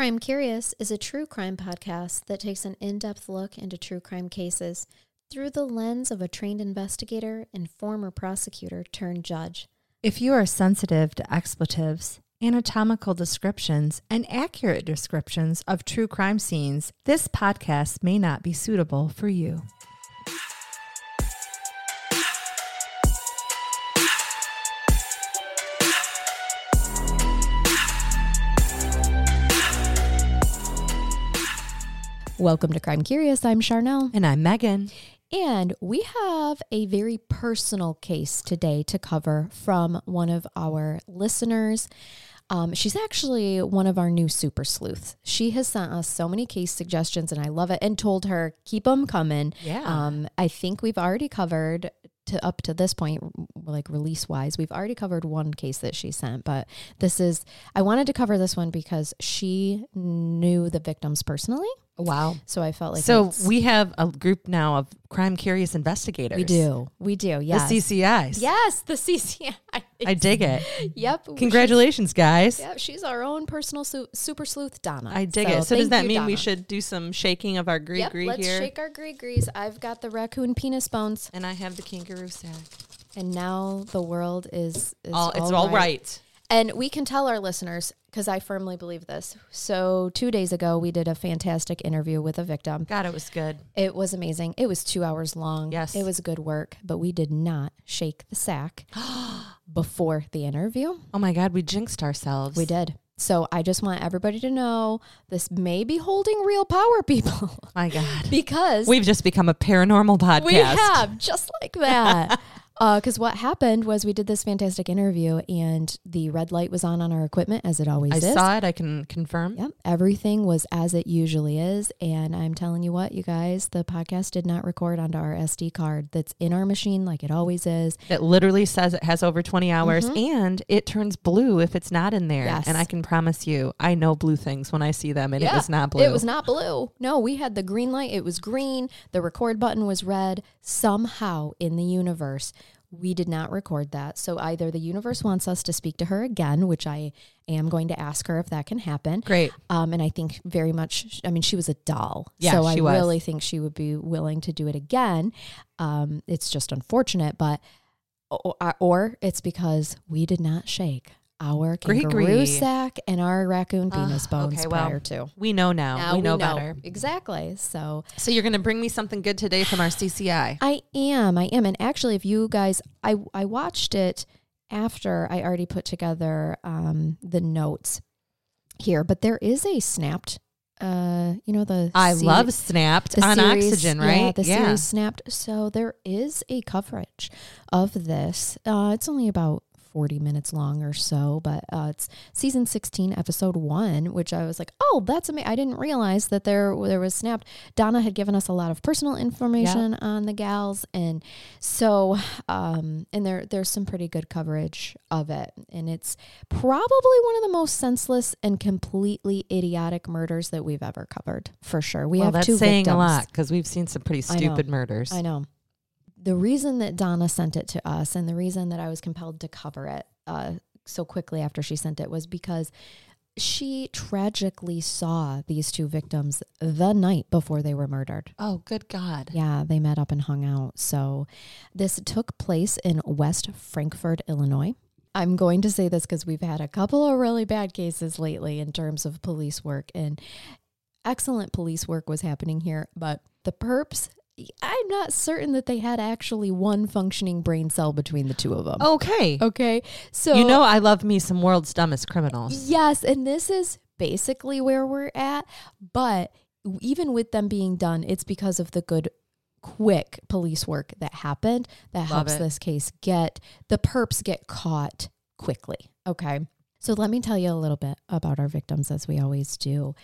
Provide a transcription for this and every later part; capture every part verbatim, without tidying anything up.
Crime Curious is a true crime podcast that takes an in-depth look into true crime cases through the lens of a trained investigator and former prosecutor turned judge. If you are sensitive to expletives, anatomical descriptions, and accurate descriptions of true crime scenes, this podcast may not be suitable for you. Welcome to Crime Curious. I'm Charnel. And I'm Megan. And we have a very personal case today to cover from one of our listeners. Um, she's actually one of our new super sleuths. She has sent us so many case suggestions, and I love it, and told her, keep them coming. Yeah. Um, I think we've already covered... To up to this point, like release wise, we've already covered one case that she sent, but this is, I wanted to cover this one because she knew the victims personally. Wow. So I felt like, so we have a group now of crime curious investigators. We do. We do. Yes. The C C Is. Yes. The C C Is. I dig it. Yep. Congratulations, guys. Yep. She's our own personal su- super sleuth, Donna. I dig so it. So does that you, mean Donna. We should do some shaking of our gree-gree yep, gree let's here? Let's shake our gree-grees. I've got the raccoon penis bones. And I have the kangaroo. Sack. And now the world is, is all, it's all, all right. right. And we can tell our listeners, because I firmly believe this. So two days ago, we did a fantastic interview with a victim. God, it was good. It was amazing. It was two hours long. Yes. It was good work, but we did not shake the sack before the interview. Oh my God, we jinxed ourselves. We did. So I just want everybody to know this may be holding real power, people. My God. Because we've just become a paranormal podcast. We have, just like that. Because uh, what happened was we did this fantastic interview and the red light was on on our equipment, as it always I is. I saw it. I can confirm. Yep. Everything was as it usually is. And I'm telling you what, you guys, the podcast did not record onto our S D card that's in our machine like it always is. It literally says it has over twenty hours mm-hmm. and it turns blue if it's not in there. Yes. And I can promise you, I know blue things when I see them, and yeah, it was not blue. It was not blue. No, we had the green light. It was green. The record button was red. Somehow in the universe, we did not record that. So either the universe wants us to speak to her again, which I am going to ask her if that can happen. Great. Um, and I think very much, I mean, she was a doll. Yeah, so I she was. really think she would be willing to do it again. Um, it's just unfortunate, but, or, or it's because we did not shake our kangaroo Gree-gree. sack and our raccoon penis uh, bones okay, well, prior to. We know now. now we, we know, know better. Exactly. So so you're going to bring me something good today from our C C I. I am. I am. And actually, if you guys, I, I watched it after I already put together um, the notes here, but there is a Snapped, uh, you know, the I se- love Snapped on series, Oxygen, right? Yeah, the yeah. series Snapped. So there is a coverage of this. Uh, it's only about forty minutes long or so, but uh, it's season sixteen, episode one, which I was like, oh, that's amazing. I didn't realize that there, there was Snapped. Donna had given us a lot of personal information yep. on the gals. And so, um, and there, there's some pretty good coverage of it. And it's probably one of the most senseless and completely idiotic murders that we've ever covered, for sure. We well, have that's two saying victims. A lot, because we've seen some pretty stupid I know, murders. I know. The reason that Donna sent it to us and the reason that I was compelled to cover it uh, so quickly after she sent it was because she tragically saw these two victims the night before they were murdered. Oh, good God. Yeah, they met up and hung out. So this took place in West Frankfort, Illinois. I'm going to say this because we've had a couple of really bad cases lately in terms of police work, and excellent police work was happening here, but the perps... I'm not certain that they had actually one functioning brain cell between the two of them. Okay. Okay. So, you know, I love me some world's dumbest criminals. Yes. And this is basically where we're at. But even with them being done, it's because of the good, quick police work that happened that love helps it. This case get the perps get caught quickly. Okay. So let me tell you a little bit about our victims, as we always do.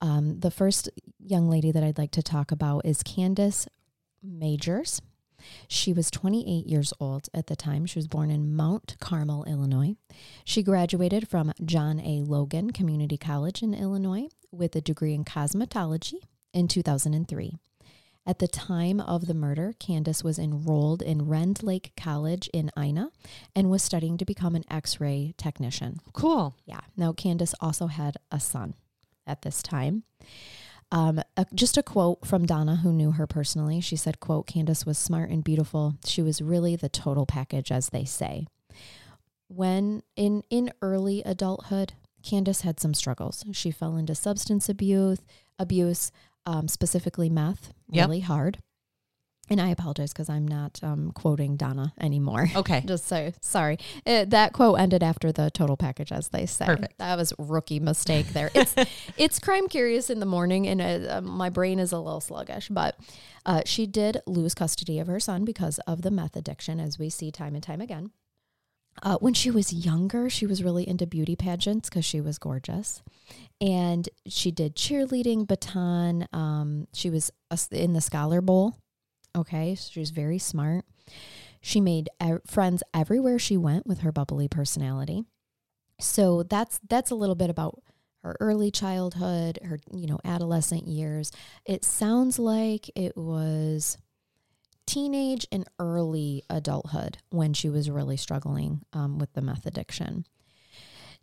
Um, the first young lady that I'd like to talk about is Candace Majors. She was twenty-eight years old at the time. She was born in Mount Carmel, Illinois. She graduated from John A. Logan Community College in Illinois with a degree in cosmetology in two thousand three. At the time of the murder, Candace was enrolled in Rend Lake College in Ina and was studying to become an X-ray technician. Cool. Yeah. Now, Candace also had a son. at this time. Um, a, just a quote from Donna, who knew her personally. She said, quote, Candace was smart and beautiful. She was really the total package, as they say. When in, in early adulthood, Candace had some struggles. She fell into substance abuse, abuse um, specifically meth, yep. really hard. And I apologize because I'm not um, quoting Donna anymore. Okay. Just so sorry. It, that quote ended after the total package, as they say. Perfect. That was rookie mistake there. It's it's crime curious in the morning, and uh, my brain is a little sluggish. But uh, she did lose custody of her son because of the meth addiction, as we see time and time again. Uh, when she was younger, she was really into beauty pageants because she was gorgeous. And she did cheerleading, baton. Um, she was in the Scholar Bowl. Okay, so she was very smart. She made e- friends everywhere she went with her bubbly personality. So that's that's a little bit about her early childhood, her you know adolescent years. It sounds like it was teenage and early adulthood when she was really struggling um, with the meth addiction.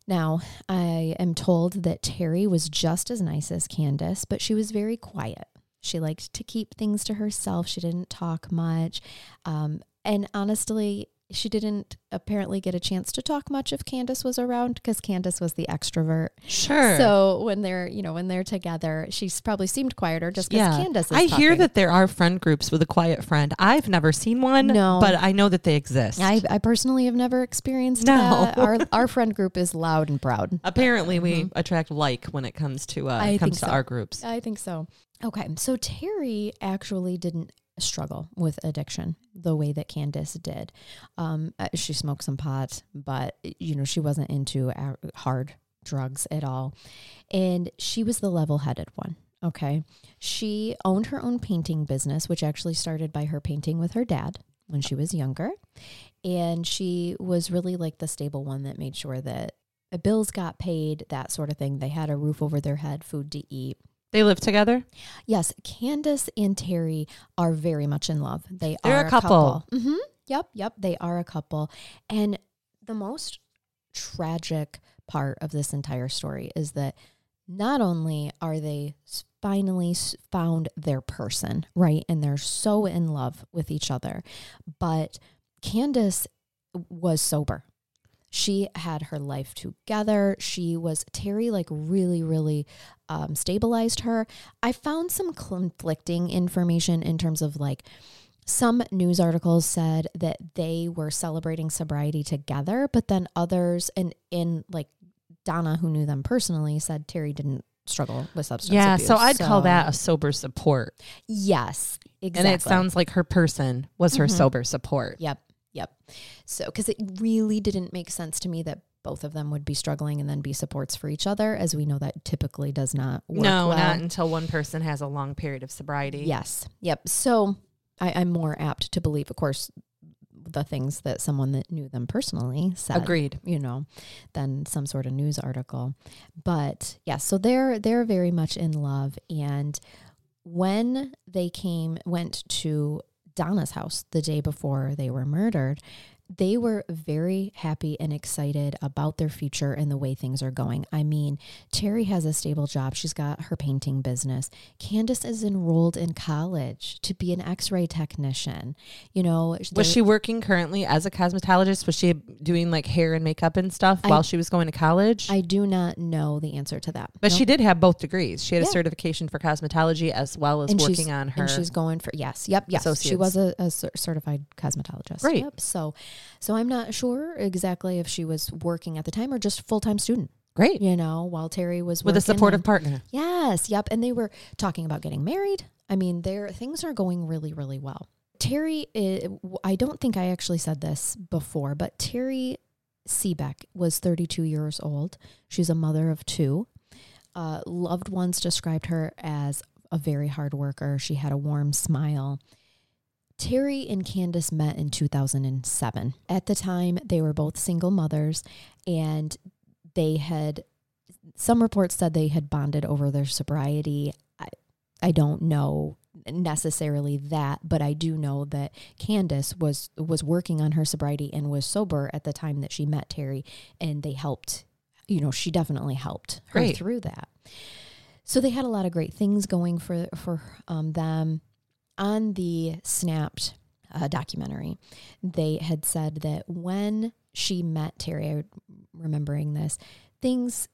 Now, I am told that Terry was just as nice as Candace, but she was very quiet. She liked to keep things to herself. She didn't talk much. Um, and honestly, she didn't apparently get a chance to talk much if Candace was around because Candace was the extrovert. Sure. So when they're, you know, when they're together, she's probably seemed quieter just because yeah. Candace is I talking. Hear that there are friend groups with a quiet friend. I've never seen one, no. but I know that they exist. I, I personally have never experienced no. that. Our, our friend group is loud and proud. Apparently we mm-hmm. attract like when it comes to, uh, it comes to so. our groups. I think so. Okay, so Terry actually didn't struggle with addiction the way that Candace did. Um, she smoked some pot, but you know she wasn't into hard drugs at all, and she was the level-headed one. Okay, she owned her own painting business, which actually started by her painting with her dad when she was younger, and she was really like the stable one that made sure that bills got paid, that sort of thing. They had a roof over their head, food to eat. They live together? Yes. Candace and Terry are very much in love. They They're are a couple. couple. Mm-hmm. Yep. Yep. They are a couple. And the most tragic part of this entire story is that not only are they finally found their person, right? And they're so in love with each other, but Candace was sober. She had her life together. She was, Terry like really, really um, stabilized her. I found some conflicting information in terms of like some news articles said that they were celebrating sobriety together, but then others and in like Donna, who knew them personally, said Terry didn't struggle with substance yeah, abuse. Yeah, so I'd so. call that a sober support. Yes, exactly. And it sounds like her person was her mm-hmm. sober support. Yep. Yep. So, because it really didn't make sense to me that both of them would be struggling and then be supports for each other. As we know, that typically does not work No, well. Not until one person has a long period of sobriety. Yes. Yep. So I, I'm more apt to believe, of course, the things that someone that knew them personally said. Agreed. You know, than some sort of news article. But yeah, so they're they're very much in love. And when they came, went to Donna's house the day before they were murdered, they were very happy and excited about their future and the way things are going. I mean, Terry has a stable job. She's got her painting business. Candace is enrolled in college to be an x-ray technician. You know, was she working currently as a cosmetologist? Was she doing like hair and makeup and stuff I, while she was going to college? I do not know the answer to that. But nope. She did have both degrees. She had yeah. a certification for cosmetology as well as and working on her. And she's going for, yes, yep, yes. Associates. She was a, a certified cosmetologist. Great. Yep, so... So I'm not sure exactly if she was working at the time or just full-time student. Great. You know, while Terry was working. With a supportive and, partner. Yes. Yep. And they were talking about getting married. I mean, their things are going really, really well. Terry, is, I don't think I actually said this before, but Terry Seebeck was thirty-two years old. She's a mother of two. Uh, loved ones described her as a very hard worker. She had a warm smile. Terry and Candace met in two thousand seven. At the time, they were both single mothers, and they had, some reports said they had bonded over their sobriety. I, I don't know necessarily that, but I do know that Candace was, was working on her sobriety and was sober at the time that she met Terry, and they helped, you know, she definitely helped her Great. Through that. So they had a lot of great things going for, for um, them. On the Snapped uh, documentary, they had said that when she met Terry, I'm remembering this, things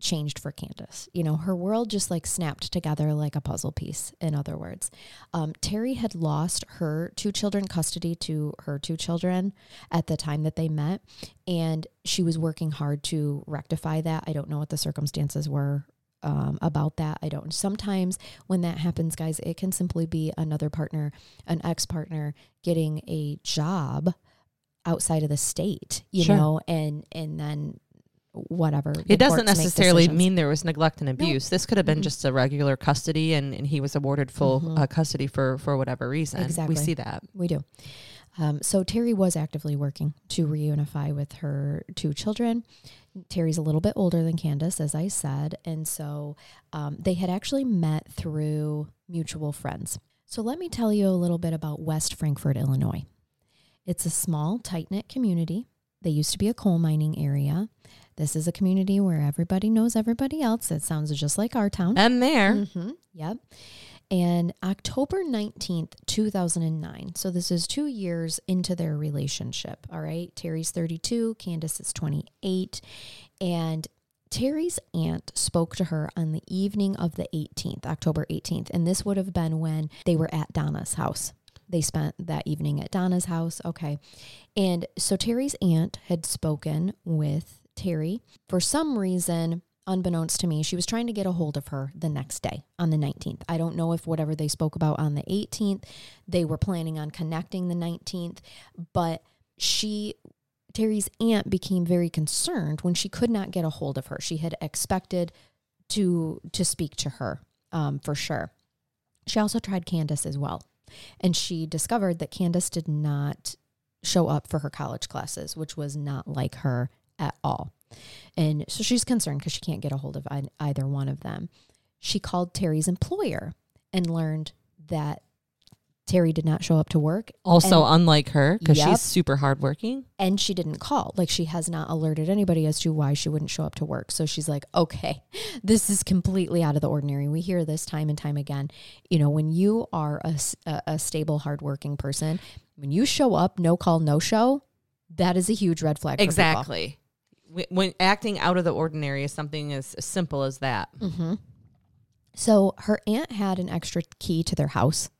changed for Candace. You know, her world just like snapped together like a puzzle piece, in other words. Um, Terry had lost her two children, custody to her two children at the time that they met, and she was working hard to rectify that. I don't know what the circumstances were um, about that. I don't. Sometimes when that happens, guys, it can simply be another partner, an ex-partner getting a job outside of the state, you sure. know, and, and then whatever. It doesn't necessarily mean there was neglect and abuse. No. This could have been mm-hmm. just a regular custody and, and he was awarded full mm-hmm. uh, custody for, for whatever reason. Exactly. We see that. We do. Um, so Terry was actively working to reunify with her two children. Terry's a little bit older than Candace, as I said. And so um, they had actually met through mutual friends. So let me tell you a little bit about West Frankfort, Illinois. It's a small, tight-knit community. They used to be a coal mining area. This is a community where everybody knows everybody else. It sounds just like our town. I'm there. Mm-hmm. Yep. And October nineteenth, two thousand nine. So this is two years into their relationship. All right. Terry's thirty-two. Candace is twenty-eight. And Terry's aunt spoke to her on the evening of the eighteenth, October eighteenth. And this would have been when they were at Donna's house. They spent that evening at Donna's house. Okay. And so Terry's aunt had spoken with Terry. For some reason, unbeknownst to me, she was trying to get a hold of her the next day on the nineteenth. I don't know if whatever they spoke about on the eighteenth, they were planning on connecting the nineteenth, but she, Terry's aunt, became very concerned when she could not get a hold of her. She had expected to, to speak to her, um, for sure. She also tried Candace as well. And she discovered that Candace did not show up for her college classes, which was not like her at all. And so she's concerned because she can't get a hold of either one of them. She called Terry's employer and learned that Terry did not show up to work. Also and, unlike her, because yep, she's super hardworking. And she didn't call. Like, she has not alerted anybody as to why she wouldn't show up to work. So she's like, okay, this is completely out of the ordinary. We hear this time and time again. You know, when you are a, a, a stable, hardworking person, when you show up, no call, no show, that is a huge red flag for exactly. people. When acting out of the ordinary is something as simple as that. Mm-hmm. So her aunt had an extra key to their house.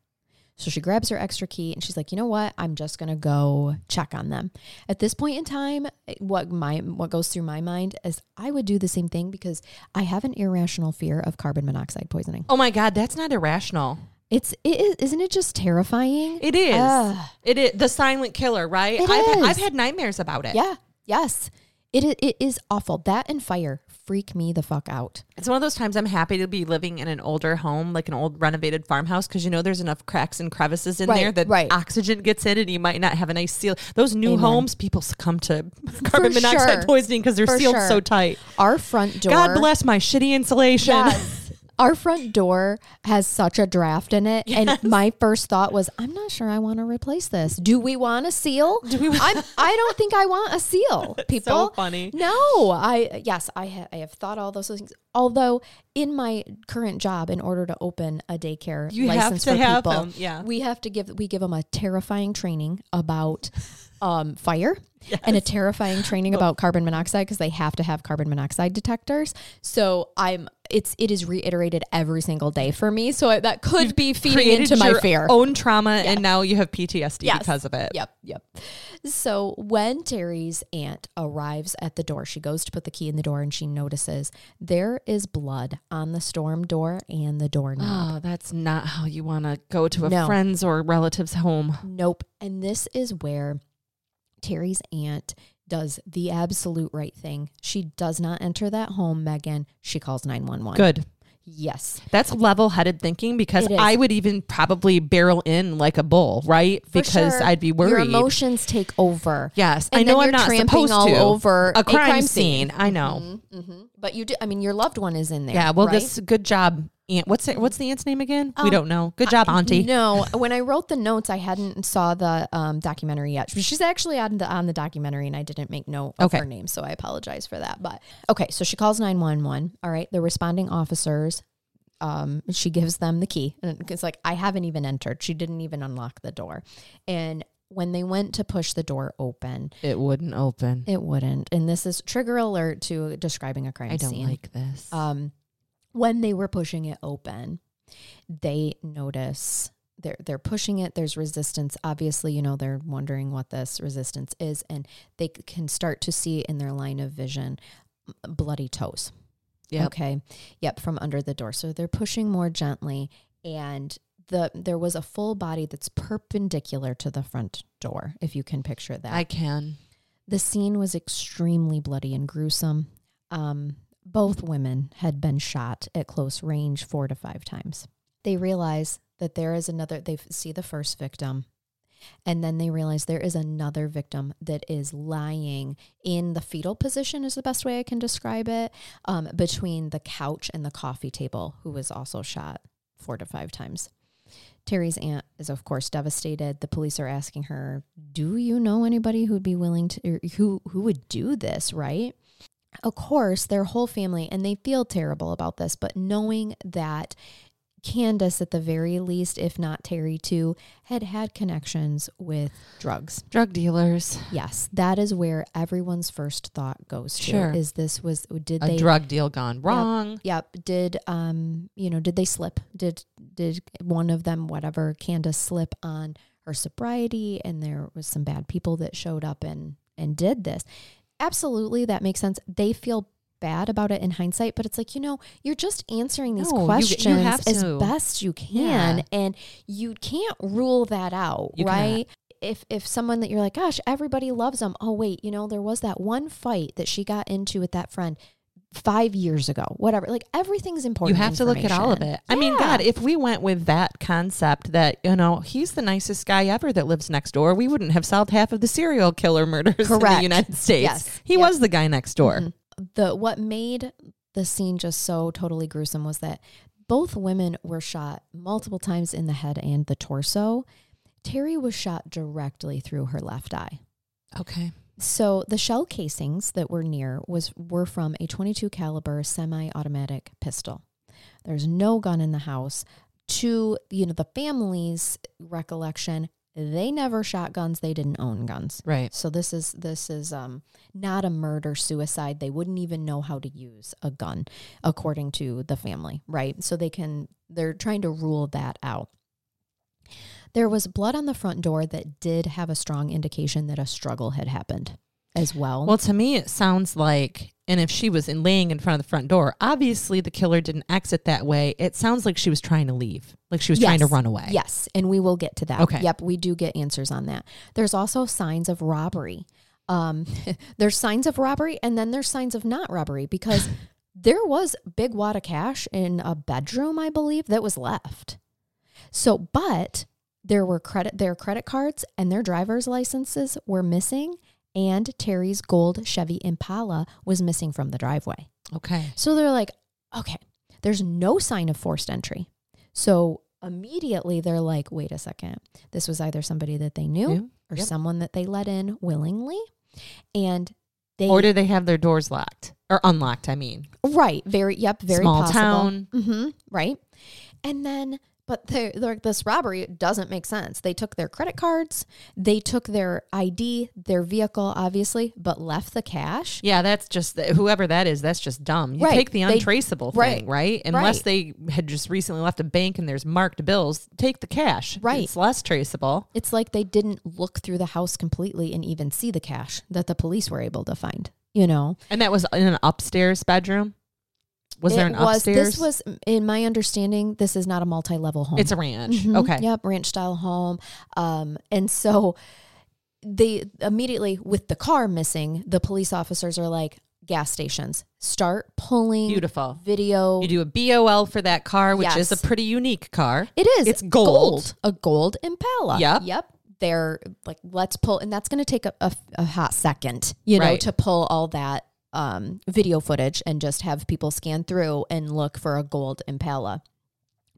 So she grabs her extra key and she's like, you know what? I'm just going to go check on them. At this point in time, what my what goes through my mind is I would do the same thing because I have an irrational fear of carbon monoxide poisoning. Oh my God, that's not irrational. It's it is, isn't it just terrifying? It is. Uh, it is the silent killer, right? It I've, is. I've had nightmares about it. Yeah. Yes. It is, it is awful. That and fire freak me the fuck out. It's one of those times I'm happy to be living in an older home, like an old renovated farmhouse, because you know there's enough cracks and crevices in right, there that right. oxygen gets in and you might not have a nice seal. Those new Amen. homes, people succumb to carbon For monoxide sure. poisoning because they're For sealed sure. so tight. Our front door. God bless my shitty insulation. Yes. Our front door has such a draft in it. Yes. And my first thought was, I'm not sure I want to replace this. Do we want a seal? Do we want- I'm, I don't think I want a seal, people. So funny. No. I Yes, I, ha- I have thought all those things. Although in my current job, in order to open a daycare you license have to for have people, them. Yeah. we have to give, we give them a terrifying training about um, fire. Yes. And a terrifying training oh. about carbon monoxide because they have to have carbon monoxide detectors. So I'm, it's, it is reiterated every single day for me. So I, that could You've be feeding into my fear, own trauma. Yes. And now you have P T S D yes. because of it. Yep. Yep. So when Terry's aunt arrives at the door, she goes to put the key in the door and she notices there is blood on the storm door and the doorknob. Oh, that's not how you want to go to a no. friend's or relative's home. Nope. And this is where Terry's aunt does the absolute right thing. She does not enter that home, Megan. She calls nine one one. Good. Yes. That's level-headed thinking because I would even probably barrel in like a bull, right? For because sure. I'd be worried. Your emotions take over. Yes. And I know I'm not supposed all to. Over a crime, a crime scene. scene. I know. Mm-hmm, mm-hmm. But you do. I mean, your loved one is in there. Yeah. Well, right? this good job. Aunt, what's it, what's the aunt's name again? Um, we don't know. Good job, Auntie. No, when I wrote the notes, I hadn't saw the um, documentary yet. She's actually on the on the documentary, and I didn't make note of okay. her name, so I apologize for that. But okay, so she calls nine one one. All right, the responding officers um, she gives them the key. And it's like, I haven't even entered. She didn't even unlock the door. And when they went to push the door open, it wouldn't open. It wouldn't. And this is trigger alert to describing a crime I don't scene. like this. Um, when they were pushing it open, they notice they're, they're pushing it. There's resistance. Obviously, you know, they're wondering what this resistance is, and they can start to see in their line of vision, bloody toes. Yeah. Okay. Yep. From under the door. So they're pushing more gently, and the there was a full body that's perpendicular to the front door, if you can picture that. I can. The scene was extremely bloody and gruesome. Um, both women had been shot at close range four to five times. They realize that there is another, they see the first victim, and then they realize there is another victim that is lying in the fetal position, is the best way I can describe it, um, between the couch and the coffee table, who was also shot four to five times. Terry's aunt is, of course, devastated. The police are asking her, do you know anybody who'd be willing to, who who would do this, right? Of course, their whole family, and they feel terrible about this, but knowing that Candace, at the very least, if not Terry too, had had connections with drugs. Drug dealers. Yes. That is where everyone's first thought goes to. Sure. Is this was, did a they. A drug deal gone wrong. Yep. yep. Did, um, you know, did they slip? Did, did one of them, whatever, Candace, slip on her sobriety, and there was some bad people that showed up and, and did this? Absolutely. That makes sense. They feel bad about it in hindsight, but it's like, you know, you're just answering these no, questions you, you as best you can, yeah. and you can't rule that out, you right? Cannot. If if someone that you're like, gosh, everybody loves them. Oh, wait, you know, there was that one fight that she got into with that friend five years ago, whatever. Like, everything's important. You have to look at all of it. Yeah. I mean, God, if we went with that concept that, you know, he's the nicest guy ever that lives next door, we wouldn't have solved half of the serial killer murders Correct. in the United States. Yes. He yep. was the guy next door. Mm-hmm. The what made the scene just so totally gruesome was that both women were shot multiple times in the head and the torso. Terry was shot directly through her left eye. Okay. So the shell casings that were near was were from a twenty-two caliber semi-automatic pistol. There's no gun in the house. To, you know, the family's recollection, they never shot guns. They didn't own guns. Right. So this is this is um, not a murder suicide. They wouldn't even know how to use a gun, according to the family. Right. So they can they're trying to rule that out. There was blood on the front door that did have a strong indication that a struggle had happened as well. Well, to me, it sounds like, and if she was in laying in front of the front door, obviously the killer didn't exit that way. It sounds like she was trying to leave, like she was yes. trying to run away. Yes, and we will get to that. Okay. Yep, we do get answers on that. There's also signs of robbery. Um, there's signs of robbery, and then there's signs of not robbery, because there was big wad of cash in a bedroom, I believe, that was left. So, but there were credit, their credit cards and their driver's licenses were missing. And Terry's gold Chevy Impala was missing from the driveway. Okay. So they're like, okay, there's no sign of forced entry. So immediately they're like, wait a second. This was either somebody that they knew New? or yep. someone that they let in willingly. And they. Or did they have their doors locked or unlocked, I mean. Right. Very, yep, very Small possible. town. Mm-hmm, right. And then. But they're, they're, this robbery doesn't make sense. They took their credit cards, they took their I D, their vehicle, obviously, but left the cash. Yeah, that's just, whoever that is, that's just dumb. You right. take the untraceable they, thing, right? right? Unless right. they had just recently left a bank and there's marked bills, take the cash. Right. It's less traceable. It's like they didn't look through the house completely and even see the cash that the police were able to find, you know? And that was in an upstairs bedroom? Was it there an upstairs? Was, this was, in my understanding, this is not a multi-level home. It's a ranch. Mm-hmm. Okay. Yep, ranch-style home. Um, and so they immediately, with the car missing, the police officers are like, gas stations, start pulling Beautiful. video. You do a B O L for that car, which yes. is a pretty unique car. It is. It's gold. gold. A gold Impala. Yep. Yep. They're like, let's pull, and that's going to take a, a, a hot second, you right. know, to pull all that. Um, video footage and just have people scan through and look for a gold Impala.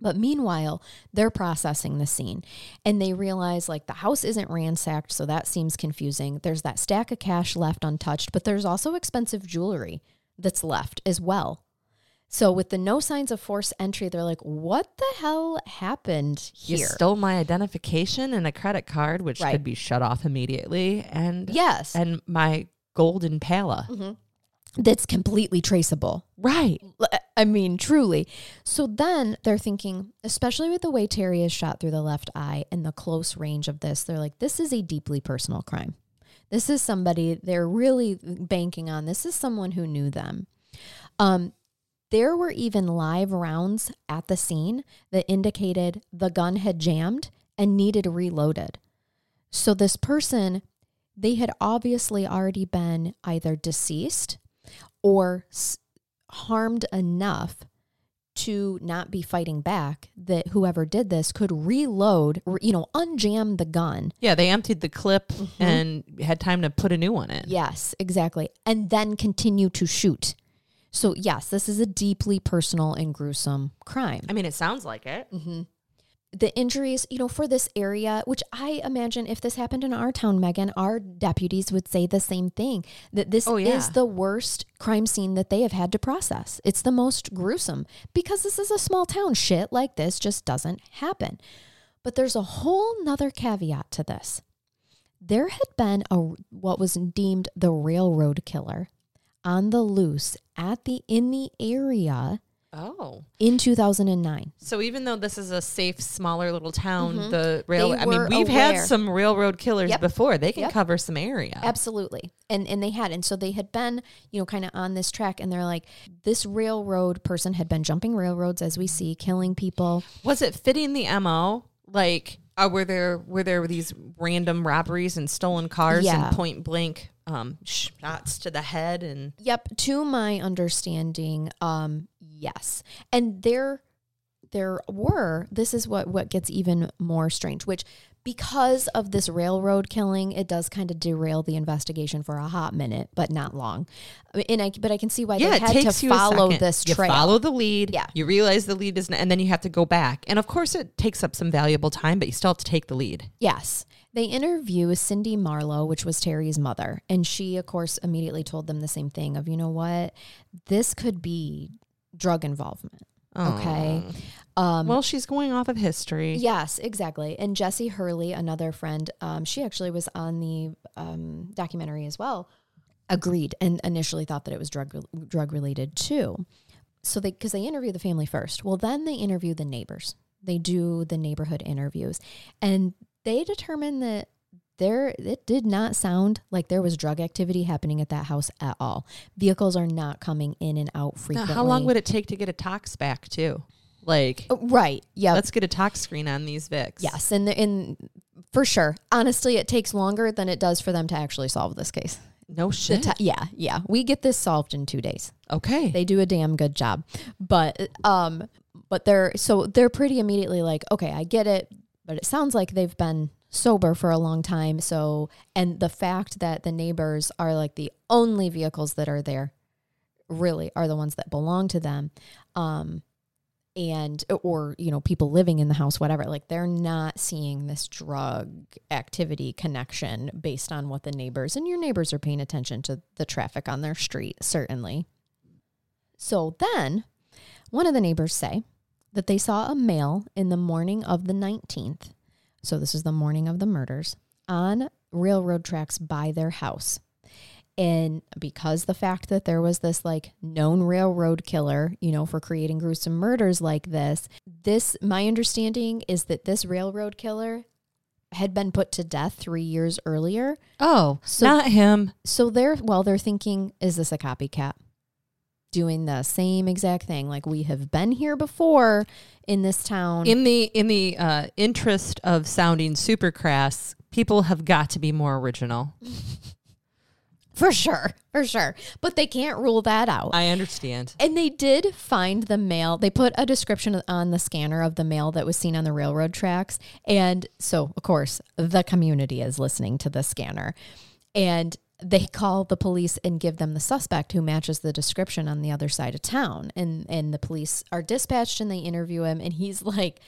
But meanwhile, they're processing the scene and they realize like the house isn't ransacked. So that seems confusing. There's that stack of cash left untouched, but there's also expensive jewelry that's left as well. So with the no signs of forced entry, they're like, what the hell happened here? You stole my identification and a credit card, which right. could be shut off immediately. And yes. And my golden Pala. Mm-hmm. That's completely traceable. Right. I mean, truly. So then they're thinking, especially with the way Terry is shot through the left eye and the close range of this, they're like, this is a deeply personal crime. This is somebody they're really banking on. This is someone who knew them. Um, there were even live rounds at the scene that indicated the gun had jammed and needed reloaded. So this person, they had obviously already been either deceased or s- harmed enough to not be fighting back, that whoever did this could reload, or, you know, unjam the gun. Yeah, they emptied the clip mm-hmm. and had time to put a new one in. Yes, exactly. And then continue to shoot. So, yes, this is a deeply personal and gruesome crime. I mean, it sounds like it. Mm-hmm. The injuries, you know, for this area, which I imagine if this happened in our town, Megan, our deputies would say the same thing, that this oh, yeah. is the worst crime scene that they have had to process. It's the most gruesome because this is a small town. Shit like this just doesn't happen. But there's a whole nother caveat to this. There had been a what was deemed the railroad killer on the loose at the in the area. Oh. In two thousand nine. So even though this is a safe, smaller little town, mm-hmm. the rail I mean, we've aware. had some railroad killers yep. before. They can yep. cover some area. Absolutely. And and they had. And so they had been, you know, kind of on this track, and they're like, this railroad person had been jumping railroads, as we see, killing people. Was it fitting the M O? Like, uh, were there were there these random robberies and stolen cars yeah. and point blank um, shots to the head? And Yep. To my understanding, um, yes. And there there were, this is what, what gets even more strange, which because of this railroad killing, it does kind of derail the investigation for a hot minute, but not long. And I, but I can see why yeah, they had to follow this trail. You follow the lead. Yeah. You realize the lead isn't, and then you have to go back. And of course it takes up some valuable time, but you still have to take the lead. Yes. They interview Cindy Marlowe, which was Terry's mother. And she, of course, immediately told them the same thing of, you know what, this could be drug involvement. Okay. Um, well, she's going off of history. Yes, exactly. And Jessie Hurley, another friend, um, she actually was on the um, documentary as well, agreed, and initially thought that it was drug drug related too. So they, because they interview the family first. Well, then they interview the neighbors. They do the neighborhood interviews, and they determine that there, it did not sound like there was drug activity happening at that house at all. Vehicles are not coming in and out frequently. Now, how long would it take to get a tox back, too? Like, oh, right, yeah. Let's get a tox screen on these Vicks. Yes, and and for sure. Honestly, it takes longer than it does for them to actually solve this case. No shit. To- yeah, yeah. We get this solved in two days. Okay. They do a damn good job, but um, but they're so they're pretty immediately like, okay, I get it, but it sounds like they've been sober for a long time. So, and the fact that the neighbors are like the only vehicles that are there really are the ones that belong to them. Um, and, or, you know, people living in the house, whatever, like they're not seeing this drug activity connection based on what the neighbors, and your neighbors are paying attention to the traffic on their street, certainly. So then one of the neighbors say that they saw a male in the morning of the nineteenth. So this is the morning of the murders, on railroad tracks by their house. And because the fact that there was this like known railroad killer, you know, for creating gruesome murders like this, this, my understanding is that this railroad killer had been put to death three years earlier. Oh, so, not him. So they're, well, they're thinking, is this a copycat? Doing the same exact thing, like we have been here before in this town. In the in the uh, interest of sounding super crass, people have got to be more original, for sure, for sure. But they can't rule that out. I understand. And they did find the mail. They put a description on the scanner of the mail that was seen on the railroad tracks, and so of course the community is listening to the scanner, and they call the police and give them the suspect who matches the description on the other side of town. And and the police are dispatched and they interview him. And he's like,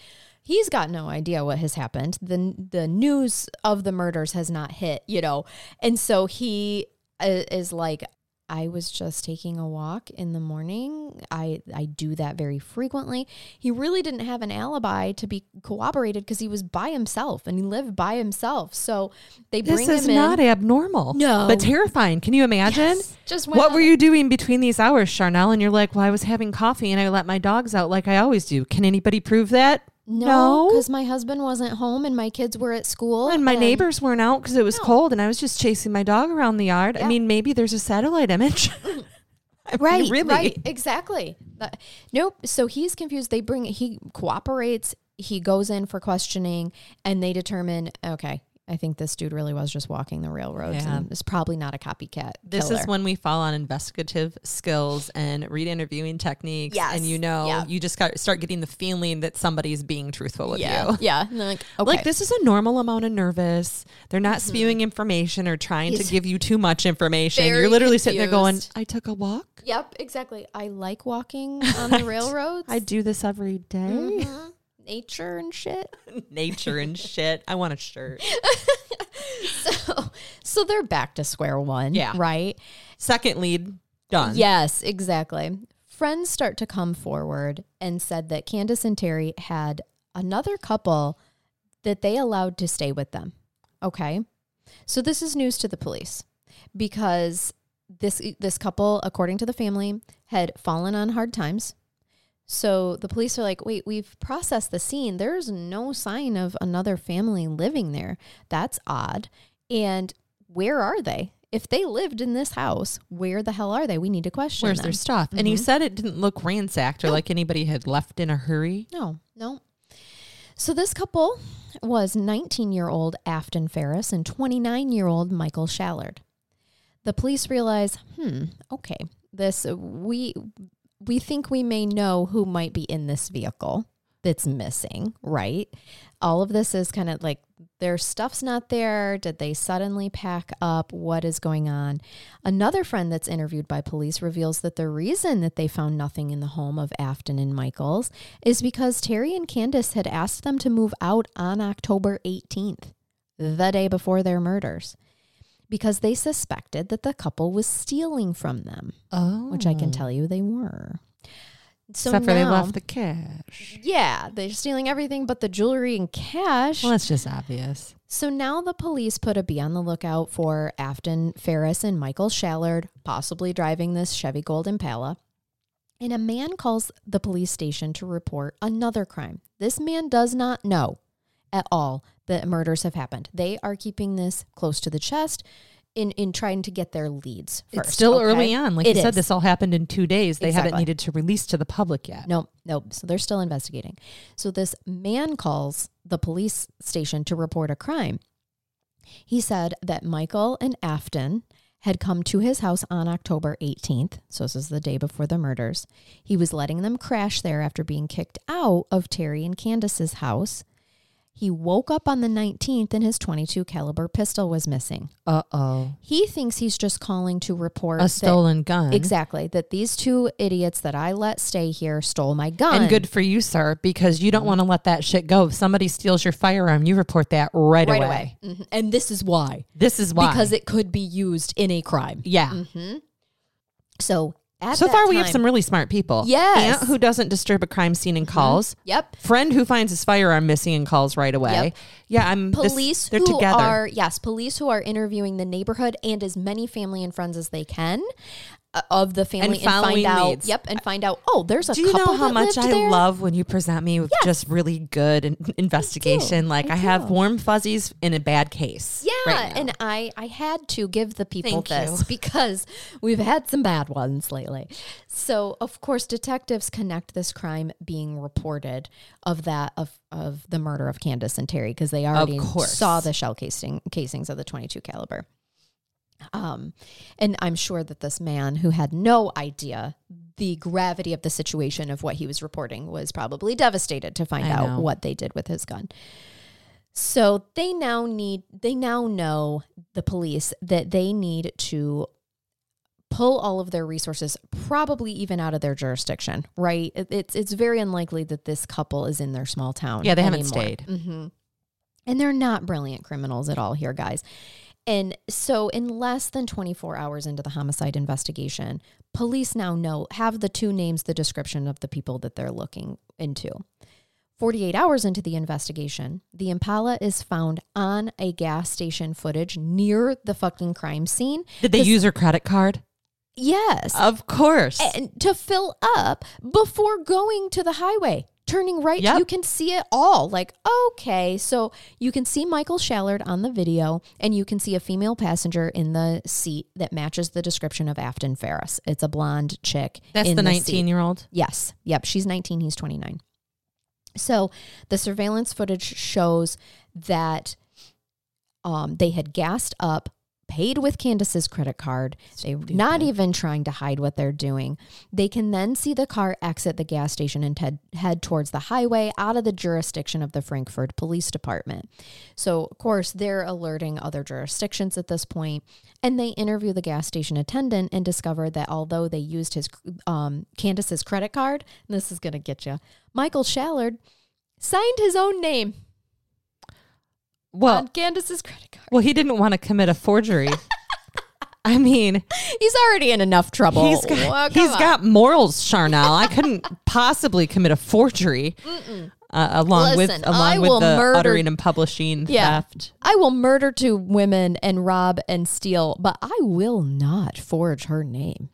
he's got no idea what has happened. The, the news of the murders has not hit, you know. And so he is like, I was just taking a walk in the morning. I, I do that very frequently. He really didn't have an alibi to be corroborated because he was by himself and he lived by himself. So they bring him in. This is not abnormal. No. But terrifying. Can you imagine? Yes. Just what were you doing between these hours, Charnel? And you're like, well, I was having coffee and I let my dogs out like I always do. Can anybody prove that? No, because no. my husband wasn't home and my kids were at school. And my and neighbors weren't out because it was no. cold and I was just chasing my dog around the yard. Yeah. I mean, maybe there's a satellite image. I right, mean, really. Right, exactly. But, nope. So he's confused. They bring, he cooperates, he goes in for questioning and they determine, okay, I think this dude really was just walking the railroads yeah. and it's probably not a copycat This killer. Is when we fall on investigative skills and read interviewing techniques. Yes. And you know, yeah. you just got, start getting the feeling that somebody's being truthful with yeah. you. Yeah. Like, okay. like this is a normal amount of nervous. They're not mm-hmm. spewing information or trying He's to give you too much information. You're literally confused. Sitting there going, I took a walk. Yep, exactly. I like walking on the railroads. I do this every day. Mm-hmm. Nature and shit. Nature and shit. I want a shirt. so, so they're back to square one. Yeah. Right? Second lead, done. Yes, exactly. Friends start to come forward and said that Candace and Terry had another couple that they allowed to stay with them. Okay. So this is news to the police because this this couple, according to the family, had fallen on hard times. So the police are like, wait, we've processed the scene. There's no sign of another family living there. That's odd. And where are they? If they lived in this house, where the hell are they? We need to question Where's them. Their stuff? Mm-hmm. And you said it didn't look ransacked or no. like anybody had left in a hurry. No, no. So this couple was nineteen-year-old Afton Ferris and twenty-nine-year-old Michael Shullard. The police realize, hmm, okay, this, we... We think we may know who might be in this vehicle that's missing, right? All of this is kind of like their stuff's not there. Did they suddenly pack up? What is going on? Another friend that's interviewed by police reveals that the reason that they found nothing in the home of Afton and Michaels is because Terry and Candace had asked them to move out on October eighteenth, the day before their murders, because they suspected that the couple was stealing from them, oh. which I can tell you they were. So Except now, for they left the cash. Yeah, they're stealing everything but the jewelry and cash. Well, that's just obvious. So now the police put a bee on the lookout for Afton Ferris and Michael Shullard, possibly driving this Chevy Gold Impala. And a man calls the police station to report another crime. This man does not know at all that murders have happened. They are keeping this close to the chest in, in trying to get their leads first. It's still okay? early on. Like it you is. Said, this all happened in two days. They exactly. haven't needed to release to the public yet. No, nope, no. Nope. So they're still investigating. So this man calls the police station to report a crime. He said that Michael and Afton had come to his house on October eighteenth. So this is the day before the murders. He was letting them crash there after being kicked out of Terry and Candace's house. He woke up on the nineteenth and his twenty-two caliber pistol was missing. Uh-oh. He thinks he's just calling to report. A stolen that, gun. Exactly. That these two idiots that I let stay here stole my gun. And good for you, sir, because you don't want to let that shit go. If somebody steals your firearm, you report that right, right away. away. Mm-hmm. And this is why. This is why. Because it could be used in a crime. Yeah. Mm-hmm. So... At so far, time. We have some really smart people. Yes. Aunt who doesn't disturb a crime scene and calls. Mm-hmm. Yep. Friend who finds his firearm missing and calls right away. Yep. Yeah, I'm. Police this, they're who together. Are yes, police who are interviewing the neighborhood and as many family and friends as they can uh, of the family and, and find out. Leads. Yep, and find out. Oh, there's a. Do you couple know how much I there? Love when you present me with yes. just really good in- investigation? I like I, I have warm fuzzies in a bad case. Yeah, right and I I had to give the people Thank this you. Because we've had some bad ones lately. So, of course, detectives connect this crime being reported of that of, of the murder of Candace and Terry because they already saw the shell casing, casings of the twenty-two caliber. Um, and I'm sure that this man who had no idea the gravity of the situation of what he was reporting was probably devastated to find I out know. What they did with his gun. So they now need they now know the police that they need to pull all of their resources, probably even out of their jurisdiction, right? It, it's it's very unlikely that this couple is in their small town. Yeah, they anymore. Haven't stayed. Mm-hmm. And they're not brilliant criminals at all here, guys. And so in less than twenty-four hours into the homicide investigation, police now know, have the two names, the description of the people that they're looking into. forty-eight hours into the investigation, the Impala is found on a gas station footage near the fucking crime scene. Did they use her credit card? Yes. Of course. And to fill up before going to the highway. Turning right, yep. You can see it all. Like, okay, so you can see Michael Shullard on the video, and you can see a female passenger in the seat that matches the description of Afton Ferris. It's a blonde chick. That's the nineteen-year-old? Yes. Yep, she's nineteen, he's twenty-nine. So the surveillance footage shows that um, they had gassed up, paid with Candace's credit card. They're not even trying to hide what they're doing. They can then see the car exit the gas station and head, head towards the highway out of the jurisdiction of the Frankfort Police Department. So, of course, they're alerting other jurisdictions at this point, and they interview the gas station attendant and discover that although they used his um, Candace's credit card, and this is going to get you, Michael Shullard signed his own name. Well, on Candace's credit card. Well, he didn't want to commit a forgery. I mean, he's already in enough trouble. He's got, well, he's got morals, Charnel. I couldn't possibly commit a forgery uh, along Listen, with along with the murder, uttering and publishing yeah, theft. I will murder two women and rob and steal, but I will not forge her name.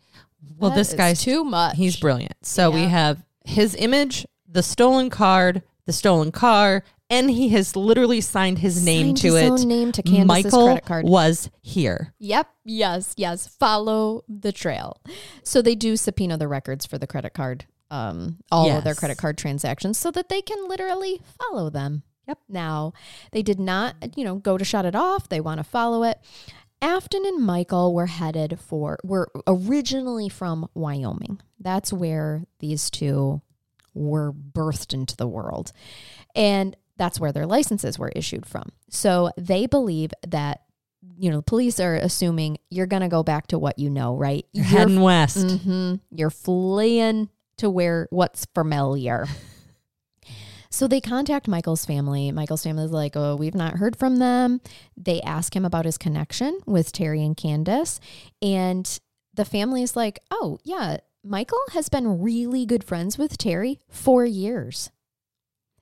Well, that this guy's too much. He's brilliant. So yeah. We have his image, the stolen card, the stolen car. And he has literally signed his name signed to his it. Own name to Candace's Michael credit card. Was here. Yep. Yes. Yes. Follow the trail. So they do subpoena the records for the credit card, um, all yes. of their credit card transactions, so that they can literally follow them. Yep. Now, they did not, you know, go to shut it off. They want to follow it. Afton and Michael were headed for, were originally from Wyoming. That's where these two were birthed into the world. And that's where their licenses were issued from. So they believe that, you know, police are assuming you're going to go back to what you know, right? You're, you're heading west. Mm-hmm, you're fleeing to where what's familiar. So they contact Michael's family. Michael's family is like, oh, we've not heard from them. They ask him about his connection with Terry and Candace. And the family is like, oh, yeah, Michael has been really good friends with Terry for years.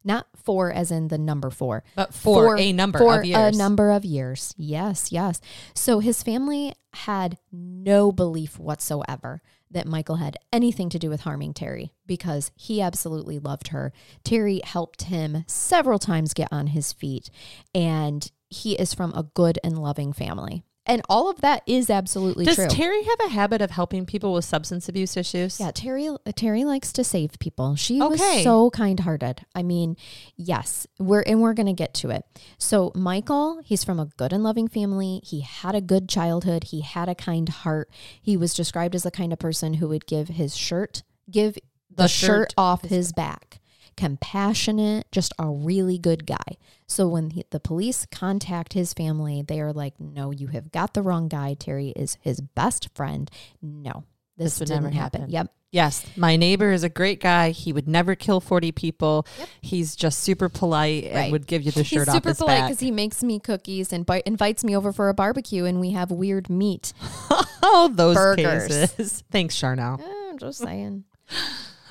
Not four as in the number four. But for, for a number for of years. a number of years. Yes, yes. So his family had no belief whatsoever that Michael had anything to do with harming Terry because he absolutely loved her. Terry helped him several times get on his feet, and he is from a good and loving family. And all of that is absolutely Does true. Does Terry have a habit of helping people with substance abuse issues? Yeah, Terry Terry likes to save people. She okay. was so kind-hearted. I mean, yes, we're and we're going to get to it. So Michael, he's from a good and loving family. He had a good childhood. He had a kind heart. He was described as the kind of person who would give his shirt, give the, the shirt, shirt off his, his back. Compassionate, just a really good guy. So when he, the police contact his family, they are like, no, you have got the wrong guy. Terry is his best friend. No, this, this would didn't never happen. happen. Yep. Yes. My neighbor is a great guy. He would never kill forty people. Yep. He's just super polite right. and would give you the shirt He's off his back. He's super polite because he makes me cookies and bi- invites me over for a barbecue, and we have weird meat. Oh, those burgers. Cases. Thanks, Charnel. Yeah, I'm just saying.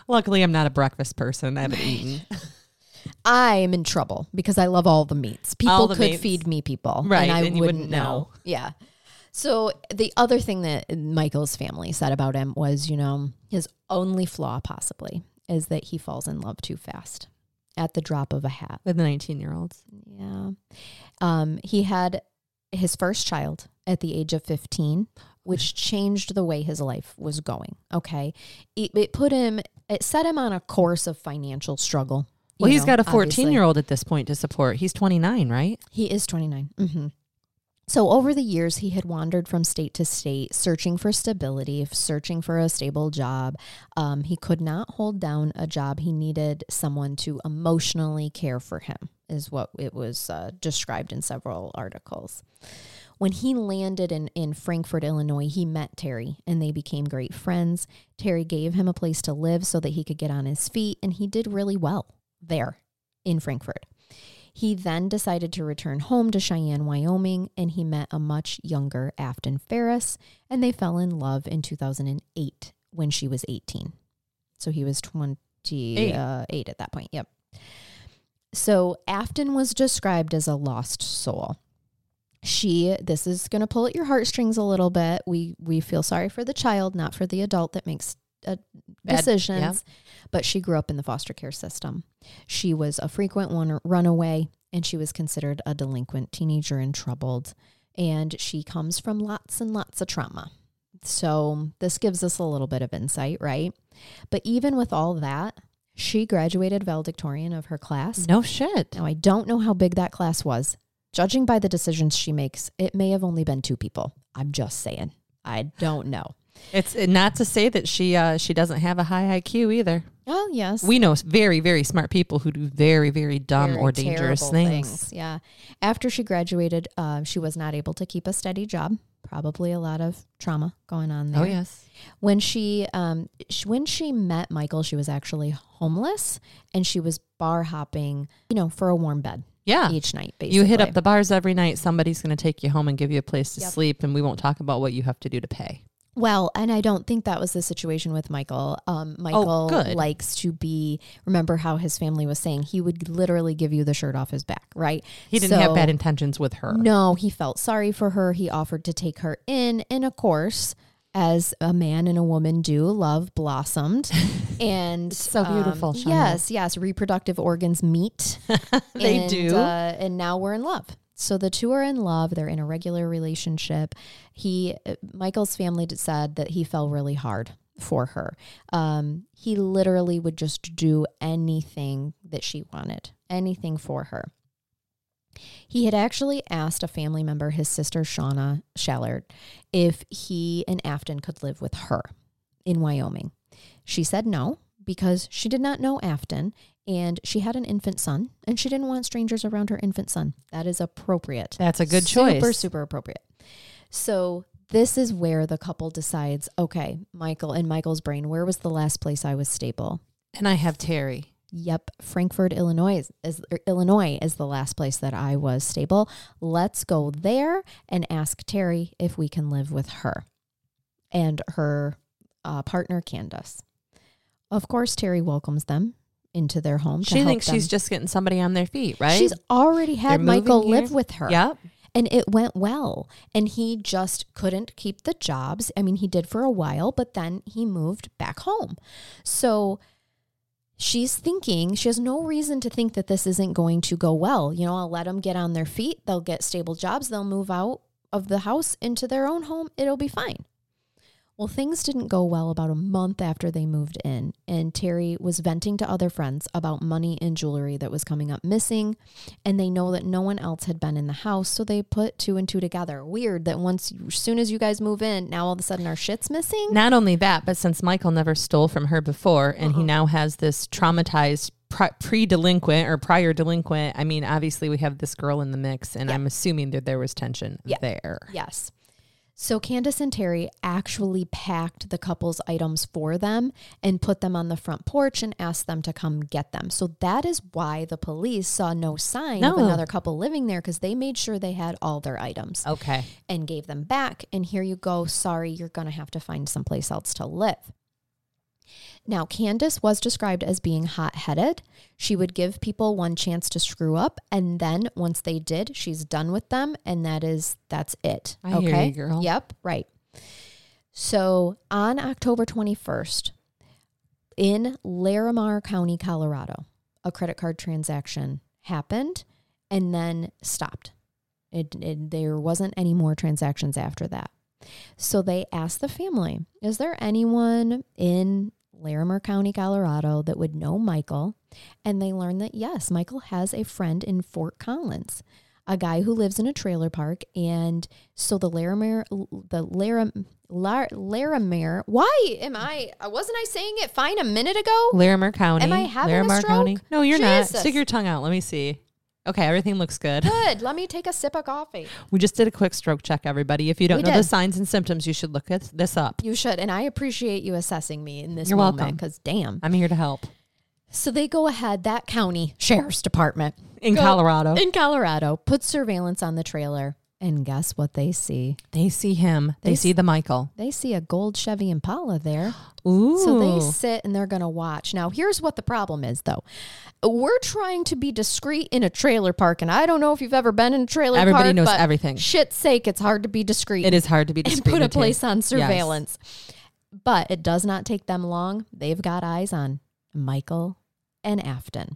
Luckily, I'm not a breakfast person. I haven't eaten. I am in trouble because I love all the meats. People the could meats. feed me people. Right. And I and you wouldn't, wouldn't know. know. Yeah. So the other thing that Michael's family said about him was, you know, his only flaw possibly is that he falls in love too fast at the drop of a hat. With the nineteen-year-olds. Yeah. Um, he had his first child at the age of fifteen, which changed the way his life was going. Okay. It, it put him... It set him on a course of financial struggle. Well, he's know, got a fourteen-year-old at this point to support. He's twenty-nine, right? He is twenty-nine. Mm-hmm. So over the years, he had wandered from state to state, searching for stability, searching for a stable job. Um, he could not hold down a job. He needed someone to emotionally care for him, is what it was uh, described in several articles. When he landed in, in Frankfort, Illinois, he met Terry, and they became great friends. Terry gave him a place to live so that he could get on his feet, and he did really well there in Frankfort. He then decided to return home to Cheyenne, Wyoming, and he met a much younger Afton Ferris, and they fell in love in two thousand eight when she was eighteen. So he was twenty-eight uh, eight at that point, yep. So Afton was described as a lost soul. She, this is going to pull at your heartstrings a little bit. We we feel sorry for the child, not for the adult that makes uh, decisions, Bad, yeah. but she grew up in the foster care system. She was a frequent one, runaway, and she was considered a delinquent teenager and troubled. And she comes from lots and lots of trauma. So this gives us a little bit of insight, right? But even with all that, she graduated valedictorian of her class. No shit. Now, I don't know how big that class was. Judging by the decisions she makes, it may have only been two people. I'm just saying. I don't know. It's not to say that she uh, she doesn't have a high I Q either. Oh, yes. We know very, very smart people who do very, very dumb very or dangerous things. things. Yeah. After she graduated, uh, she was not able to keep a steady job. Probably a lot of trauma going on there. Oh, yes. When she, um, she, when she met Michael, she was actually homeless, and she was bar hopping, you know, for a warm bed. Yeah. Each night, basically. You hit up the bars every night. Somebody's going to take you home and give you a place to yep. sleep, and we won't talk about what you have to do to pay. Well, and I don't think that was the situation with Michael. Um, Michael oh, likes to be, remember how his family was saying, he would literally give you the shirt off his back, right? He didn't so, have bad intentions with her. No, he felt sorry for her. He offered to take her in. And of course, as a man and a woman do, love blossomed. And it's so beautiful. Um, yes, yes. Reproductive organs meet. they and, do. Uh, and now we're in love. So the two are in love. They're in a regular relationship. He, Michael's family said that he fell really hard for her. Um, he literally would just do anything that she wanted, anything for her. He had actually asked a family member, his sister Shauna Shullard, if he and Afton could live with her in Wyoming. She said no, because she did not know Afton, and she had an infant son, and she didn't want strangers around her infant son. That is appropriate. That's a good choice. Super, super appropriate. So this is where the couple decides, okay, Michael, in Michael's brain, where was the last place I was stable? And I have Terry. Yep. Frankfort, Illinois is, Illinois is the last place that I was stable. Let's go there and ask Terry if we can live with her and her uh, partner, Candace. Of course, Terry welcomes them into their home. She thinks she's just getting somebody on their feet, right? She's already had Michael live with her. Yep. And it went well. And he just couldn't keep the jobs. I mean, he did for a while, but then he moved back home. So she's thinking, she has no reason to think that this isn't going to go well. You know, I'll let them get on their feet. They'll get stable jobs. They'll move out of the house into their own home. It'll be fine. Well, things didn't go well about a month after they moved in, and Terry was venting to other friends about money and jewelry that was coming up missing, and they know that no one else had been in the house, so they put two and two together. Weird that once, as soon as you guys move in, now all of a sudden our shit's missing? Not only that, but since Michael never stole from her before, and uh-uh. he now has this traumatized pre-delinquent or prior delinquent, I mean, obviously we have this girl in the mix, and yep. I'm assuming that there was tension yep. there. Yes. So Candace and Terry actually packed the couple's items for them and put them on the front porch and asked them to come get them. So that is why the police saw no sign no. of another couple living there, because they made sure they had all their items. Okay. And gave them back. And here you go. Sorry, you're going to have to find someplace else to live. Now, Candace was described as being hot-headed. She would give people one chance to screw up, and then once they did, she's done with them, and that is, that's it. I okay? hear you, girl. Yep, right. So, on October twenty-first, in Larimer County, Colorado, a credit card transaction happened and then stopped. It, it, there wasn't any more transactions after that. So they asked the family, is there anyone in Larimer County, Colorado that would know Michael? And they learned that, yes, Michael has a friend in Fort Collins, a guy who lives in a trailer park. And so the Larimer, the Larim, Lar, Larimer, why am I, wasn't I saying it fine a minute ago? Larimer County. Am I having Larimer a stroke? County. No, you're Jesus. Not. Stick your tongue out. Let me see. Okay, everything looks good. Good. Let me take a sip of coffee. We just did a quick stroke check, everybody. If you don't we know did. the signs and symptoms, you should look at this up. You should. And I appreciate you assessing me in this You're moment. You're welcome. Because damn. I'm here to help. So they go ahead, that county sheriff's department in go, Colorado. In Colorado, puts surveillance on the trailer. And guess what they see? They see him. They, they see the Michael. They see a gold Chevy Impala there. Ooh. So they sit and they're going to watch. Now, here's what the problem is, though. We're trying to be discreet in a trailer park. And I don't know if you've ever been in a trailer Everybody park. Everybody knows but everything. Shit's sake, it's hard to be discreet. It is hard to be discreet. And put a place on surveillance. Yes. But it does not take them long. They've got eyes on Michael and Afton.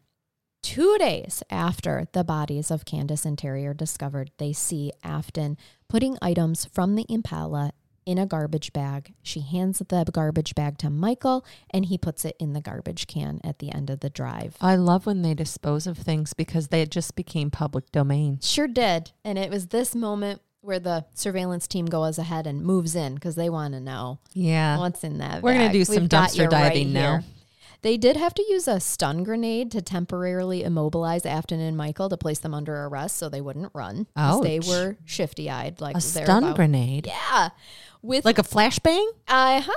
Two days after the bodies of Candace and Terry are discovered, they see Afton putting items from the Impala in a garbage bag. She hands the garbage bag to Michael, and he puts it in the garbage can at the end of the drive. I love when they dispose of things because they just became public domain. Sure did. And it was this moment where the surveillance team goes ahead and moves in because they want to know yeah. what's in that bag. We're going to do some We've dumpster diving right now. They did have to use a stun grenade to temporarily immobilize Afton and Michael to place them under arrest so they wouldn't run. Oh, they were shifty-eyed. Like a stun about. grenade? Yeah. With like a flashbang? Uh-huh.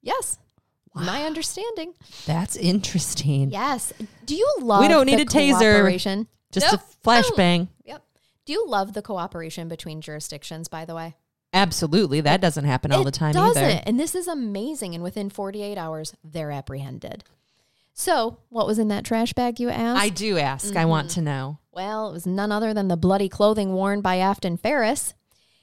Yes. Wow. My understanding. That's interesting. Yes. Do you love We don't need a taser. Just nope. a flashbang. Yep. Do you love the cooperation between jurisdictions, by the way? Absolutely. That doesn't happen all it the time doesn't. either. And this is amazing. And within forty-eight hours, they're apprehended. So what was in that trash bag, you asked? I do ask. Mm-hmm. I want to know. Well, it was none other than the bloody clothing worn by Afton Ferris.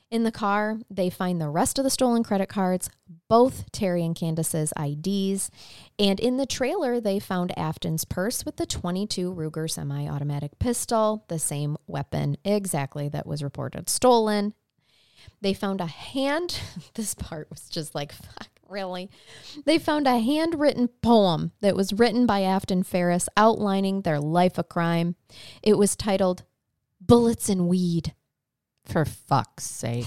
In the car, they find the rest of the stolen credit cards, both Terry and Candace's I Ds. And in the trailer, they found Afton's purse with the twenty-two Ruger semi-automatic pistol, the same weapon exactly that was reported stolen. They found a hand, this part was just like, fuck, really? They found a handwritten poem that was written by Afton Ferris outlining their life of crime. It was titled, Bullets and Weed. For fuck's sake.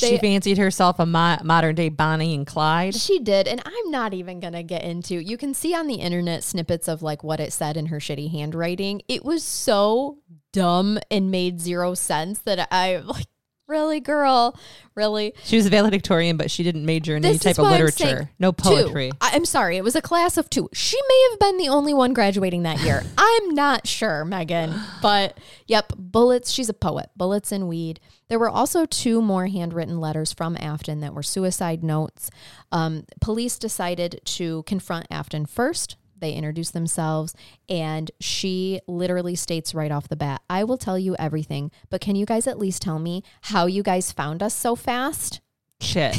They, she fancied herself a mo- modern-day Bonnie and Clyde. She did, and I'm not even going to get into it. You can see on the internet snippets of like what it said in her shitty handwriting. It was so dumb and made zero sense that I like, really, girl? Really? She was a valedictorian, but she didn't major in this any type of literature. Saying, no poetry. Two. I'm sorry. It was a class of two. She may have been the only one graduating that year. I'm not sure, Megan. But, yep, bullets. She's a poet. Bullets and weed. There were also two more handwritten letters from Afton that were suicide notes. Um, police decided to confront Afton first. They introduce themselves, and she literally states right off the bat, I will tell you everything, but can you guys at least tell me how you guys found us so fast? Shit.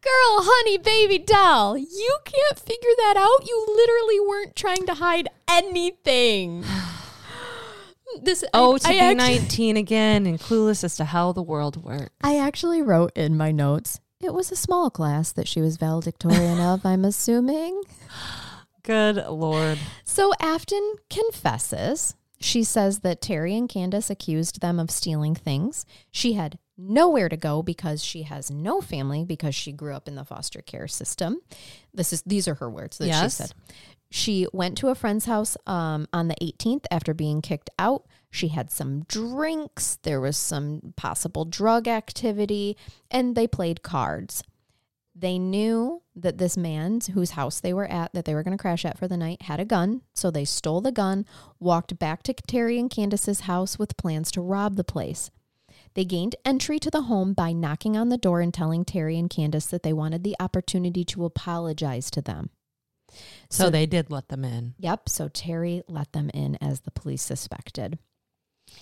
Girl, honey, baby doll, you can't figure that out. You literally weren't trying to hide anything. This, oh, I, to I be actually, nineteen again and clueless as to how the world works. I actually wrote in my notes, it was a small class that she was valedictorian of, I'm assuming. Good Lord. So Afton confesses. She says that Terry and Candace accused them of stealing things. She had nowhere to go because she has no family because she grew up in the foster care system. This is These are her words that yes. she said. She went to a friend's house um, on the eighteenth after being kicked out. She had some drinks. There was some possible drug activity, and they played cards. They knew that this man, whose house they were at, that they were going to crash at for the night, had a gun, so they stole the gun, walked back to Terry and Candace's house with plans to rob the place. They gained entry to the home by knocking on the door and telling Terry and Candace that they wanted the opportunity to apologize to them. So, so they did let them in. Yep. So Terry let them in as the police suspected.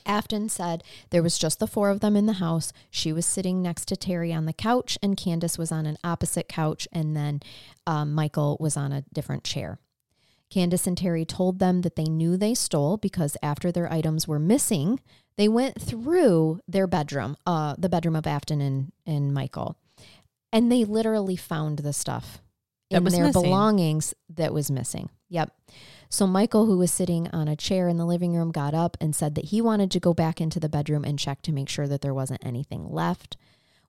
Afton said there was just the four of them in the house. She was sitting next to Terry on the couch, and Candace was on an opposite couch, and then um, Michael was on a different chair. Candace and Terry told them that they knew they stole because after their items were missing, they went through their bedroom, uh, the bedroom of Afton and, and Michael, and they literally found the stuff in their missing. belongings that was missing. Yep. So Michael, who was sitting on a chair in the living room, got up and said that he wanted to go back into the bedroom and check to make sure that there wasn't anything left.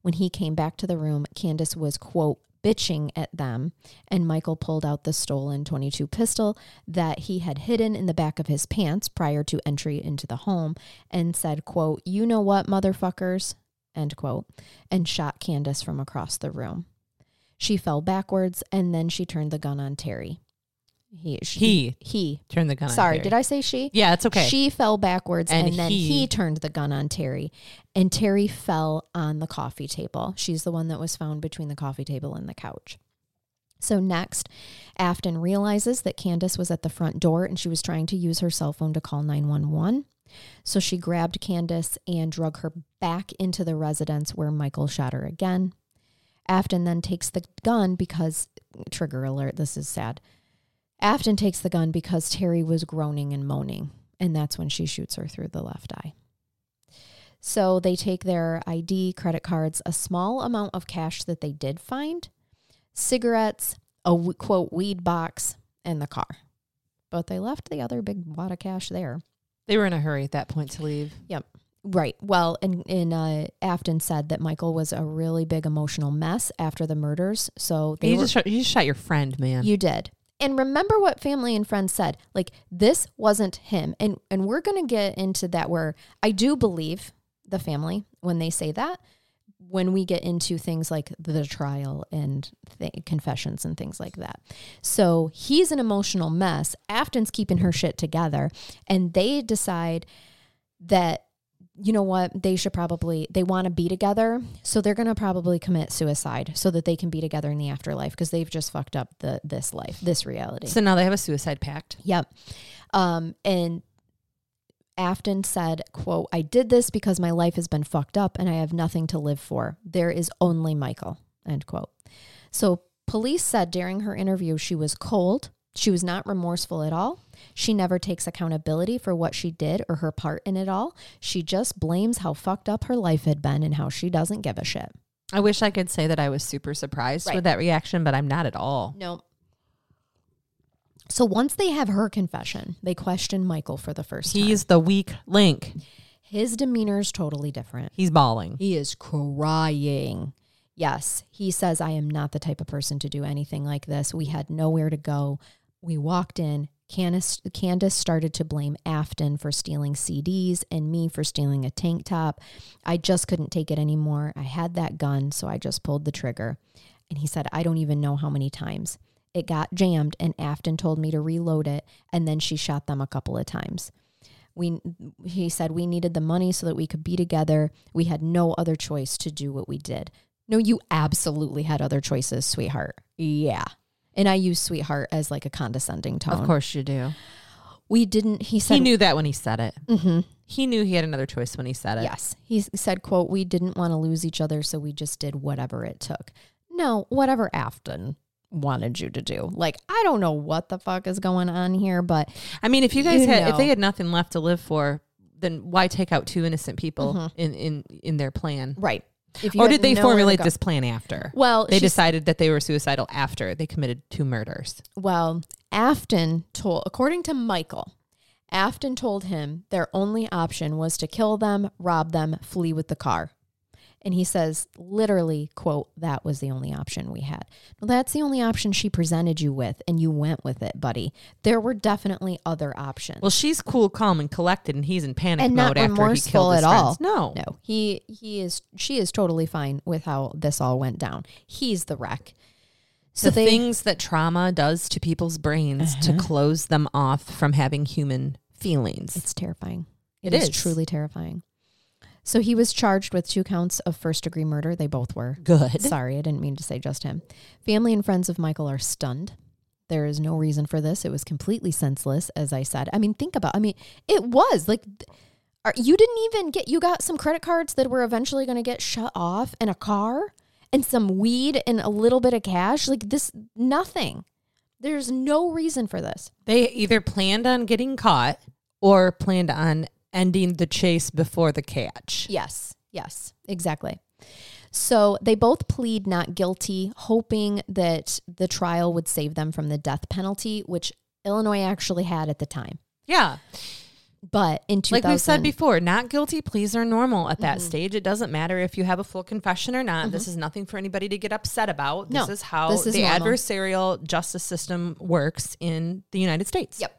When he came back to the room, Candace was, quote, bitching at them, and Michael pulled out the stolen twenty-two pistol that he had hidden in the back of his pants prior to entry into the home and said, quote, you know what, motherfuckers, end quote, and shot Candace from across the room. She fell backwards, and then she turned the gun on Terry. He she, he, he turned the gun Sorry, on Terry. Sorry, did I say she? Yeah, it's okay. She fell backwards, and, and then he, he turned the gun on Terry. And Terry fell on the coffee table. She's the one that was found between the coffee table and the couch. So next, Afton realizes that Candace was at the front door, and she was trying to use her cell phone to call nine one one. So she grabbed Candace and drug her back into the residence, where Michael shot her again. Afton then takes the gun because, trigger alert, this is sad. Afton takes the gun because Terry was groaning and moaning, and that's when she shoots her through the left eye. So they take their I D, credit cards, a small amount of cash that they did find, cigarettes, a, quote, weed box, and the car. But they left the other big wad of cash there. They were in a hurry at that point to leave. Yep. Right. Well, and, and uh, Afton said that Michael was a really big emotional mess after the murders. So they you, were, just shot, you just shot your friend, man. You did. And remember what family and friends said. Like, this wasn't him. And, and we're going to get into that, where I do believe the family when they say that, when we get into things like the trial and th- confessions and things like that. So he's an emotional mess. Afton's keeping her shit together. And they decide that, you know what, they should probably, they want to be together. So they're going to probably commit suicide so that they can be together in the afterlife, because they've just fucked up the this life, this reality. So now they have a suicide pact. Yep. Um, and Afton said, quote, "I did this because my life has been fucked up and I have nothing to live for. There is only Michael," end quote. So police said during her interview, she was cold. She was not remorseful at all. She never takes accountability for what she did or her part in it all. She just blames how fucked up her life had been and how she doesn't give a shit. I wish I could say that I was super surprised right. with that reaction, but I'm not at all. Nope. So once they have her confession, they question Michael for the first time. He's the weak link. His demeanor is totally different. He's bawling. He is crying. Yes. He says, "I am not the type of person to do anything like this. We had nowhere to go. We walked in. Candace, Candace started to blame Afton for stealing C Ds and me for stealing a tank top. I just couldn't take it anymore. I had that gun, so I just pulled the trigger." And he said, "I don't even know how many times. It got jammed, and Afton told me to reload it, and then she shot them a couple of times. We," he said, "we needed the money so that we could be together. We had no other choice to do what we did." No, you absolutely had other choices, sweetheart. Yeah. And I use sweetheart as like a condescending tone. Of course you do. We didn't, he said. He knew that when he said it. Mm-hmm. He knew he had another choice when he said it. Yes. He said, quote, "We didn't want to lose each other, so we just did whatever it took." No, whatever Afton wanted you to do. Like, I don't know what the fuck is going on here, but I mean, if you guys you had know. if they had nothing left to live for, then why take out two innocent people mm-hmm. in, in in their plan? Right. If you or did they formulate this plan after? Well, they decided that they were suicidal after they committed two murders. Well, Afton told, according to Michael, Afton told him their only option was to kill them, rob them, flee with the car. And he says, literally, quote, "That was the only option we had." Well, that's the only option she presented you with, and you went with it, buddy. There were definitely other options. Well, she's cool, calm, and collected, and he's in panic and mode after he killed his friends. All. No, no, he he is she is totally fine with how this all went down. He's the wreck. So the they, things that trauma does to people's brains uh-huh. to close them off from having human feelings. It's terrifying. It, it is. is truly terrifying. So he was charged with two counts of first-degree murder. They both were. Good. Sorry, I didn't mean to say just him. Family and friends of Michael are stunned. There is no reason for this. It was completely senseless, as I said. I mean, think about I mean, it was. Like, are, you didn't even get, you got some credit cards that were eventually going to get shut off, and a car, and some weed, and a little bit of cash. Like, this, nothing. There's no reason for this. They either planned on getting caught or planned on ending the chase before the catch. Yes, yes, exactly. So they both plead not guilty, hoping that the trial would save them from the death penalty, which Illinois actually had at the time. Yeah. But in two thousand... Like we've said before, not guilty pleas are normal at that mm-hmm. stage. It doesn't matter if you have a full confession or not. Mm-hmm. This is nothing for anybody to get upset about. This no, is how this is the normal. Adversarial justice system works in the United States. Yep.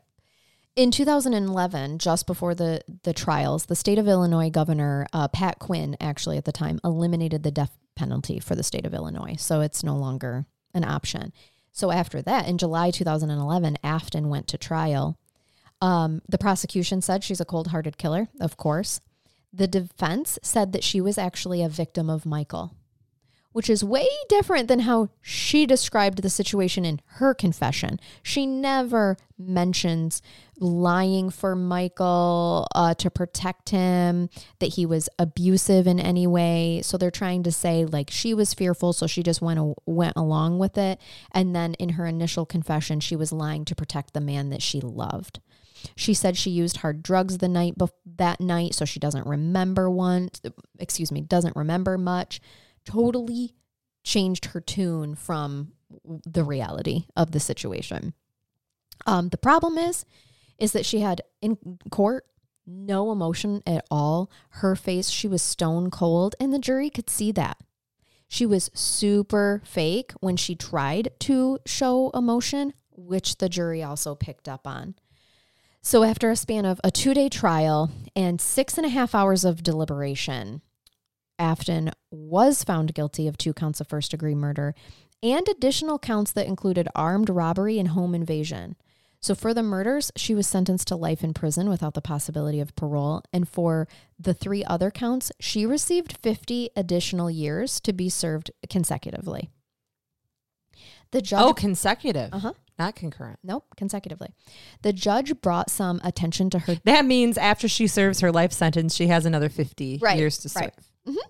In two thousand eleven, just before the, the trials, the state of Illinois governor, uh, Pat Quinn, actually at the time, eliminated the death penalty for the state of Illinois. So it's no longer an option. So after that, in July two thousand eleven, Afton went to trial. Um, the prosecution said she's a cold-hearted killer, of course. The defense said that she was actually a victim of Michael, which is way different than how she described the situation in her confession. She never mentions lying for Michael uh, to protect him, that he was abusive in any way. So they're trying to say, like, she was fearful, so she just went a- went along with it. And then in her initial confession, she was lying to protect the man that she loved. She said she used hard drugs the night bef- that night, so she doesn't remember one, excuse me, doesn't remember much. Totally changed her tune from the reality of the situation. Um, the problem is, is that she had in court no emotion at all. Her face, she was stone cold, and the jury could see that. She was super fake when she tried to show emotion, which the jury also picked up on. So after a span of a two-day trial and six and a half hours of deliberation, Afton was found guilty of two counts of first-degree murder and additional counts that included armed robbery and home invasion. So for the murders, she was sentenced to life in prison without the possibility of parole. And for the three other counts, she received fifty additional years to be served consecutively. The judge- Oh, consecutive. Uh-huh. Not concurrent. Nope, consecutively. The judge brought some attention to her. That means after she serves her life sentence, she has another fifty right, years to serve. Right. Mm-hmm.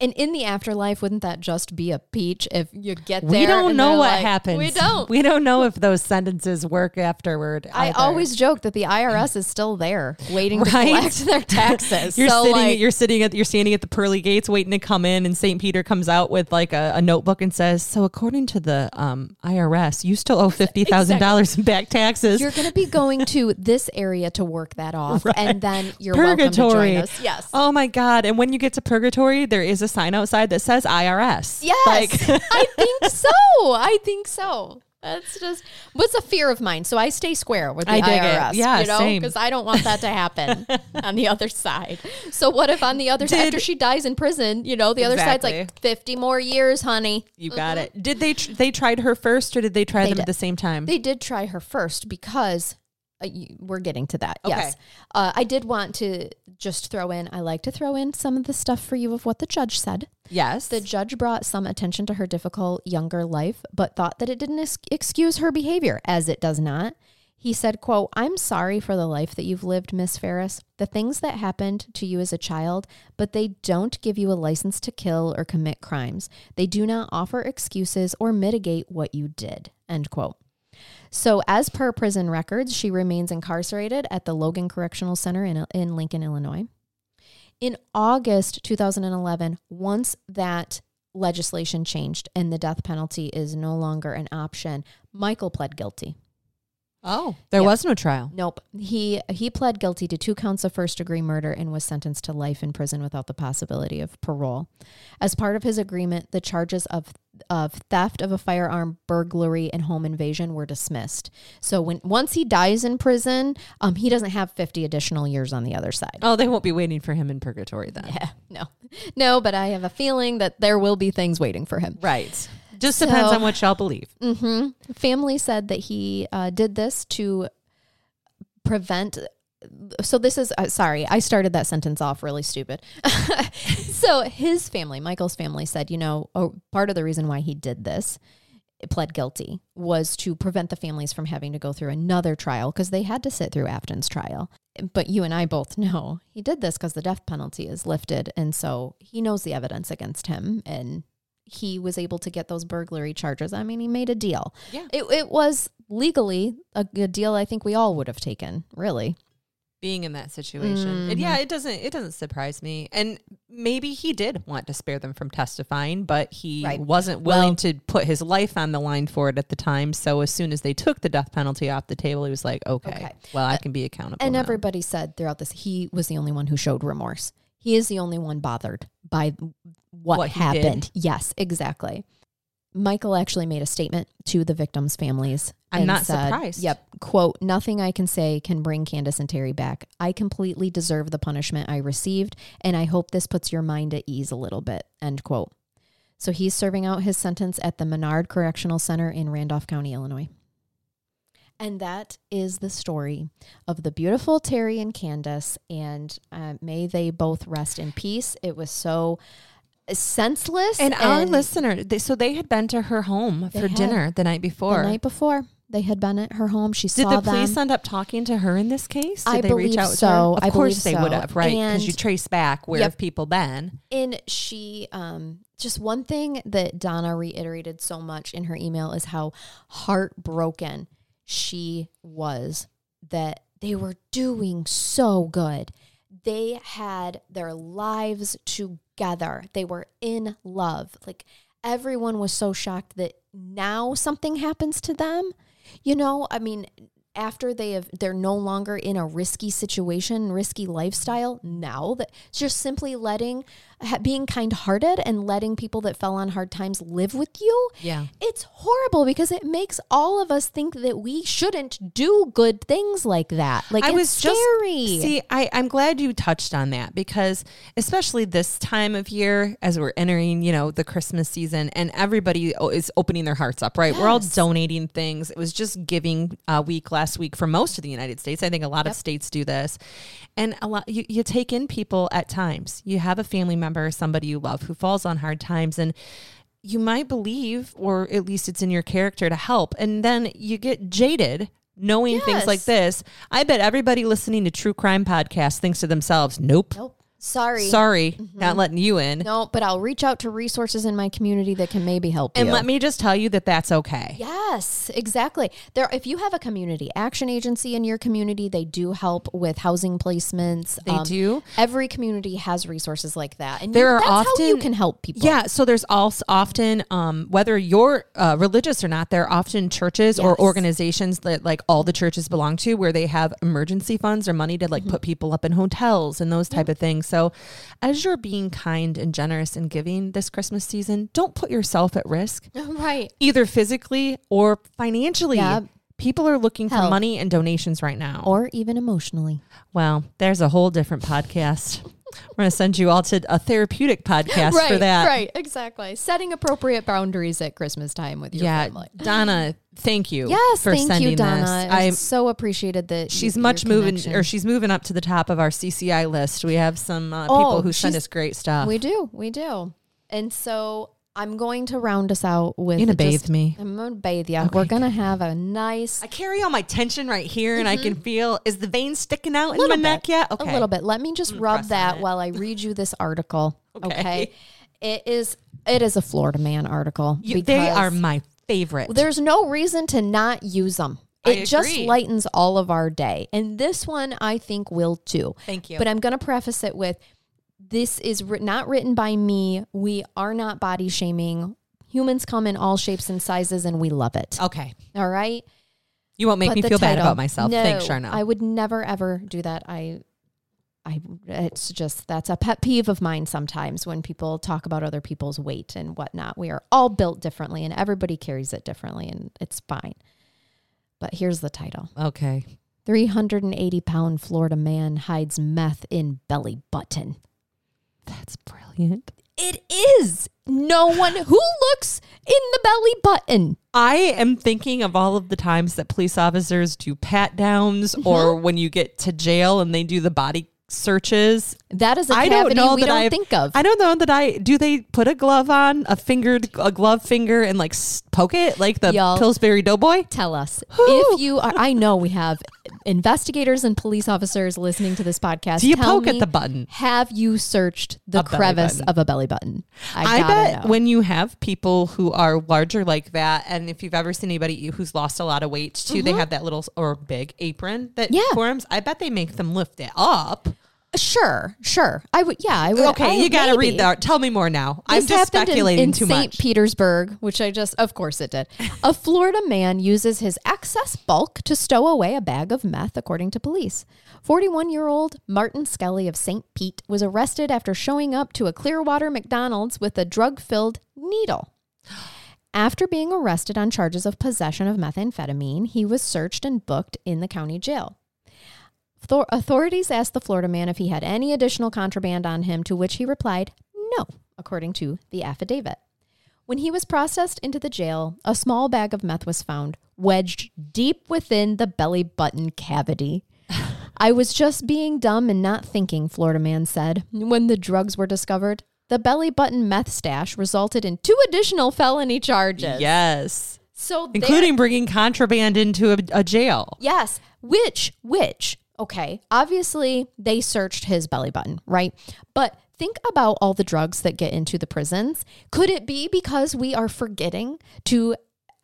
And in the afterlife, wouldn't that just be a peach if you get there? We don't and know what like, happens. We don't. We don't know if those sentences work afterward. Either. I always joke that the I R S is still there waiting right? to collect their taxes. you're so sitting. Like, you're sitting at. You're standing at the pearly gates waiting to come in, and Saint Peter comes out with like a, a notebook and says, "So according to the um, I R S, you still owe fifty thousand dollars in back taxes. You're going to be going to this area to work that off, right. and then you're purgatory. Welcome to join us." Yes. Oh my God! And when you get to purgatory, there is a sign outside that says I R S. Yes, like. I think so. I think so. That's just what's a fear of mine. So I stay square with the I I R S. It. Yeah, you know, same. Because I don't want that to happen on the other side. So what if on the other Did, side, after she dies in prison, you know, the other exactly. side's like fifty more years, honey. You got mm-hmm. it. Did they tr- they tried her first, or did they try they them did. at the same time? They did try her first because. We're getting to that. Okay. Yes. Uh, I did want to just throw in, I like to throw in some of the stuff for you of what the judge said. Yes. The judge brought some attention to her difficult younger life, but thought that it didn't excuse her behavior, as it does not. He said, quote, "I'm sorry for the life that you've lived, Miss Ferris, the things that happened to you as a child, but they don't give you a license to kill or commit crimes. They do not offer excuses or mitigate what you did," end quote. So as per prison records, she remains incarcerated at the Logan Correctional Center in, in Lincoln, Illinois. In August two thousand eleven, once that legislation changed and the death penalty is no longer an option, Michael pled guilty. Oh, there yep. was no trial. Nope. He he pled guilty to two counts of first-degree murder and was sentenced to life in prison without the possibility of parole. As part of his agreement, the charges of of theft of a firearm, burglary, and home invasion were dismissed. So when once he dies in prison, um, he doesn't have fifty additional years on the other side. Oh, they won't be waiting for him in purgatory then. Yeah, no. No, but I have a feeling that there will be things waiting for him. Right. Just depends so, on what y'all believe. Mm-hmm. Family said that he uh, did this to prevent. So this is, uh, sorry, I started that sentence off really stupid. So his family, Michael's family said, you know, oh, part of the reason why he did this, pled guilty, was to prevent the families from having to go through another trial because they had to sit through Afton's trial. But you and I both know he did this because the death penalty is lifted. And so he knows the evidence against him and he was able to get those burglary charges. I mean, he made a deal. Yeah. It it was legally a, a deal I think we all would have taken, really. Being in that situation. Mm-hmm. And yeah, it doesn't it doesn't surprise me. And maybe he did want to spare them from testifying, but he right. wasn't willing well, to put his life on the line for it at the time. So as soon as they took the death penalty off the table, he was like, okay, okay. well, I can be accountable. And now. Everybody said throughout this, he was the only one who showed remorse. He is the only one bothered by what, what happened. Yes, exactly. Michael actually made a statement to the victims' families. I'm not said, surprised. Yep. Quote, nothing I can say can bring Candace and Terry back. I completely deserve the punishment I received, and I hope this puts your mind at ease a little bit. End quote. So he's serving out his sentence at the Menard Correctional Center in Randolph County, Illinois. And that is the story of the beautiful Terry and Candace, and uh, may they both rest in peace. It was so senseless. And, and our listener, they, so they had been to her home for had, dinner the night before. The night before. They had been at her home. She Did saw them. Did the police end up talking to her in this case? Did I they believe reach out so. To her? Of I course they so. Would have, right? Because you trace back where yep. have people been. And she... um Just one thing that Donna reiterated so much in her email is how heartbroken she was that they were doing so good. They had their lives together. They were in love. Like, everyone was so shocked that now something happens to them. You know, I mean, after they have, they're no longer in a risky situation, risky lifestyle. Now that it's just simply letting, being kind-hearted and letting people that fell on hard times live with you. Yeah, it's horrible because it makes all of us think that we shouldn't do good things like that. Like I it's was scary. Just, see, I, I'm glad you touched on that because especially this time of year as we're entering, you know, the Christmas season and everybody is opening their hearts up. Right, yes. We're all donating things. It was just giving uh, week last. Last week for most of the United States. I think a lot yep. of states do this. And a lot you, you take in people at times. You have a family member, somebody you love who falls on hard times, and you might believe, or at least it's in your character to help. And then you get jaded knowing yes. things like this. I bet everybody listening to true crime podcasts thinks to themselves, nope. Nope. Sorry. Sorry, mm-hmm. not letting you in. No, but I'll reach out to resources in my community that can maybe help and you. And let me just tell you that that's okay. Yes, exactly. There, if you have a community action agency in your community, they do help with housing placements. They um, do. Every community has resources like that. And there you, are that's often, how you can help people. Yeah, so there's also often, um, whether you're uh, religious or not, there are often churches yes. or organizations that like all the churches belong to where they have emergency funds or money to like mm-hmm. put people up in hotels and those type yeah. of things. So as you're being kind and generous and giving this Christmas season, don't put yourself at risk. Right. Either physically or financially. Yeah. People are looking Help. For money and donations right now. Or even emotionally. Well, there's a whole different podcast. We're going to send you all to a therapeutic podcast right, for that. Right, exactly. Setting appropriate boundaries at Christmas time with your yeah, family. Donna, thank you yes, for thank sending you, Donna. This. I'm so appreciated that she's you, much moving, connection. Or she's moving up to the top of our C C I list. We have some uh, oh, people who send us great stuff. We do, we do. And so I'm going to round us out with... You're going to bathe me. I'm going to bathe you. Okay. We're going to have a nice... I carry all my tension right here, mm-hmm. and I can feel... Is the vein sticking out in my bit. Neck yet? Okay. A little bit. Let me just rub that while I read you this article. Okay. okay? It is It is a Florida Man article. You, they are my favorite. There's no reason to not use them. It just lightens all of our day. And this one, I think, will too. Thank you. But I'm going to preface it with... This is ri- not written by me. We are not body shaming. Humans come in all shapes and sizes, and we love it. Okay. All right? You won't make but me feel title, bad about myself. No, thanks, Shauna. I would never, ever do that. I, I, it's just, that's a pet peeve of mine sometimes when people talk about other people's weight and whatnot. We are all built differently, and everybody carries it differently, and it's fine. But here's the title. Okay. three hundred eighty pound Florida man hides meth in belly button. That's brilliant. It is. No one who looks in the belly button. I am thinking of all of the times that police officers do pat downs mm-hmm. or when you get to jail and they do the body searches. That is a I cavity don't know we that don't I've, think of. I don't know that I, do they put a glove on, a fingered, a glove finger and like poke it like the Y'all, Pillsbury Doughboy? Tell us. If you are, I know we have investigators and police officers listening to this podcast. Do you tell poke me, at the button? Have you searched the a crevice of a belly button? I, I bet know. When you have people who are larger like that, and if you've ever seen anybody who's lost a lot of weight too, mm-hmm. they have that little or big apron that yeah. forms. I bet they make them lift it up. Sure, sure. I would, yeah, I would. Okay, I, you got to read that. Tell me more now. This I'm just speculating in, in too Saint much. Saint Petersburg, which I just, of course it did. A Florida man uses his excess bulk to stow away a bag of meth, according to police. forty-one-year-old Martin Skelly of Saint Pete was arrested after showing up to a Clearwater McDonald's with a drug-filled needle. After being arrested on charges of possession of methamphetamine, he was searched and booked in the county jail. Thor- authorities asked the Florida man if he had any additional contraband on him, to which he replied, no, according to the affidavit. When he was processed into the jail, a small bag of meth was found, wedged deep within the belly button cavity. I was just being dumb and not thinking, Florida man said. When the drugs were discovered, the belly button meth stash resulted in two additional felony charges. Yes. So including bringing contraband into a, a jail. Yes. Which, which, okay, obviously they searched his belly button, right? But think about all the drugs that get into the prisons. Could it be because we are forgetting to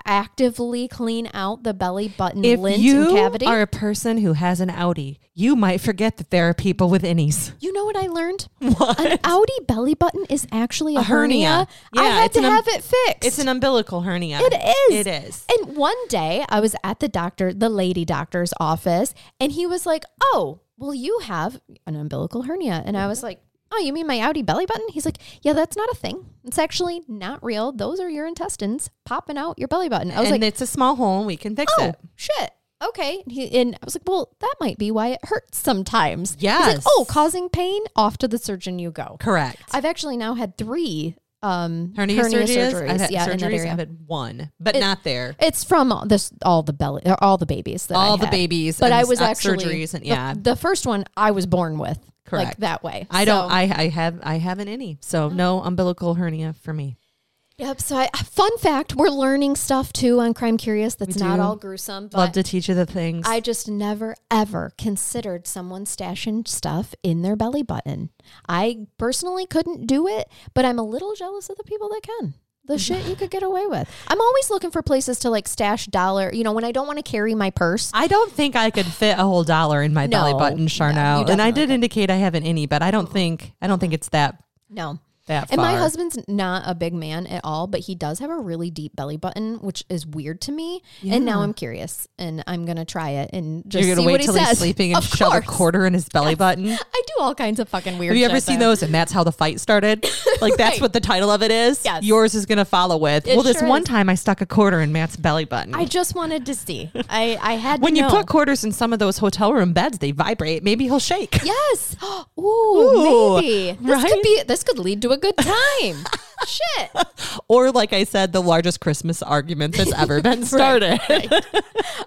actively clean out the belly button if lint and cavity? If you are a person who has an outie, you might forget that there are people with innies. You know what I learned? What? An outie belly button is actually a, a hernia. hernia. Yeah, I had to um- have it fixed. It's an umbilical hernia. It is. It is. And one day I was at the doctor, the lady doctor's office, and he was like, oh, well, you have an umbilical hernia. And I was like, oh, you mean my outie belly button? He's like, yeah, that's not a thing. It's actually not real. Those are your intestines popping out your belly button. I was and like, it's a small hole and we can fix oh, it. Shit. Okay. And, he, and I was like, well, that might be why it hurts sometimes. Yes. He's like, oh, causing pain? Off to the surgeon you go. Correct. I've actually now had three um, hernia, hernia surgeries. surgeries. I've had yeah, surgeries. In that area. I've had one, but it, not there. It's from all, this, all the belly, or all the babies that all I had. All the babies. But and I was actually, surgeries and, yeah. the, the first one I was born with. Correct. Like that way. I so. don't, I, I have, I haven't any, so oh. no umbilical hernia for me. Yep. So I, fun fact, we're learning stuff too on Crime Curious. That's we not do. all gruesome. But love to teach you the things. I just never, ever considered someone stashing stuff in their belly button. I personally couldn't do it, but I'm a little jealous of the people that can. The shit you could get away with. I'm always looking for places to like stash dollar. You know, when I don't want to carry my purse. I don't think I could fit a whole dollar in my no, belly button, Charnel. No, and I did indicate I haven't any, but I don't think I don't think it's that. No. That far. And my husband's not a big man at all, but he does have a really deep belly button, which is weird to me. Yeah. And now I'm curious, and I'm gonna try it and just You're gonna see wait what till he he's says. sleeping and of shove course. a quarter in his belly yes. button. I do all kinds of fucking weird. Have you shit ever seen though. those? And that's how the fight started. Like that's right. what the title of it is. Yes. Yours is gonna follow with. It well, this sure one is. time I stuck a quarter in Matt's belly button. I just wanted to see. I I had when to you know. put quarters in some of those hotel room beds, they vibrate. Maybe he'll shake. Yes. Ooh, Ooh maybe this right? could be. This could lead to a good time. Shit. Or like I said, the largest Christmas argument that's ever been started. Right, right.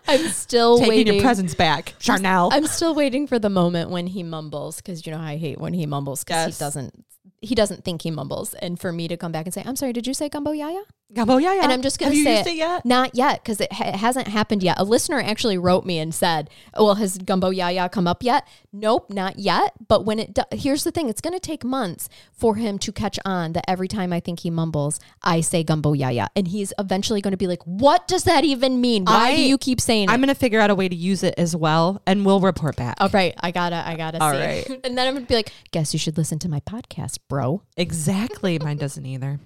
I'm still Taking waiting. Taking your presents back, Charnel. I'm still waiting for the moment when he mumbles, because you know I hate when he mumbles, because yes. he doesn't he doesn't think he mumbles. And for me to come back and say, I'm sorry, did you say gumbo yaya? Gumbo yaya. And I'm just going to say it, it yet? Not yet, because it, ha- it hasn't happened yet. A listener actually wrote me and said, oh, well, has gumbo yaya come up yet? Nope, not yet. But when it does, here's the thing. It's going to take months for him to catch on that every time I think he mumbles, I say gumbo yaya. And he's eventually going to be like, what does that even mean? Why I, do you keep saying I'm it? I'm going to figure out a way to use it as well. And we'll report back. All right. I got to, I got to All see. Right. And then I'm going to be like, guess you should listen to my podcast, bro. Exactly. Mine doesn't either.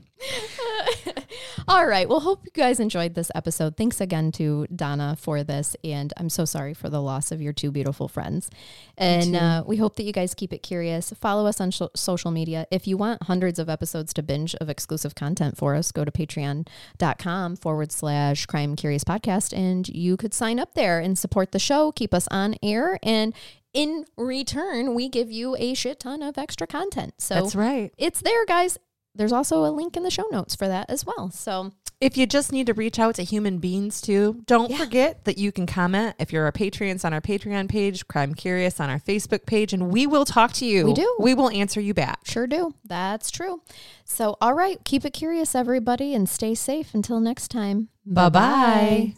All right. Well, hope you guys enjoyed this episode. Thanks again to Donna for this. And I'm so sorry for the loss of your two beautiful friends. And uh, we hope that you guys keep it curious. Follow us on sh- social media. If you want hundreds of episodes to binge of exclusive content for us, go to patreon.com forward slash crime curious podcast. And you could sign up there and support the show. Keep us on air. And in return, we give you a shit ton of extra content. So that's right. It's there, guys. There's also a link in the show notes for that as well. So if you just need to reach out to human beings too, don't yeah. forget that you can comment if you're our Patreons on our Patreon page, Crime Curious on our Facebook page, and we will talk to you. We do. We will answer you back. Sure do. That's true. So, all right. Keep it curious, everybody, and stay safe until next time. Bye-bye. Bye-bye.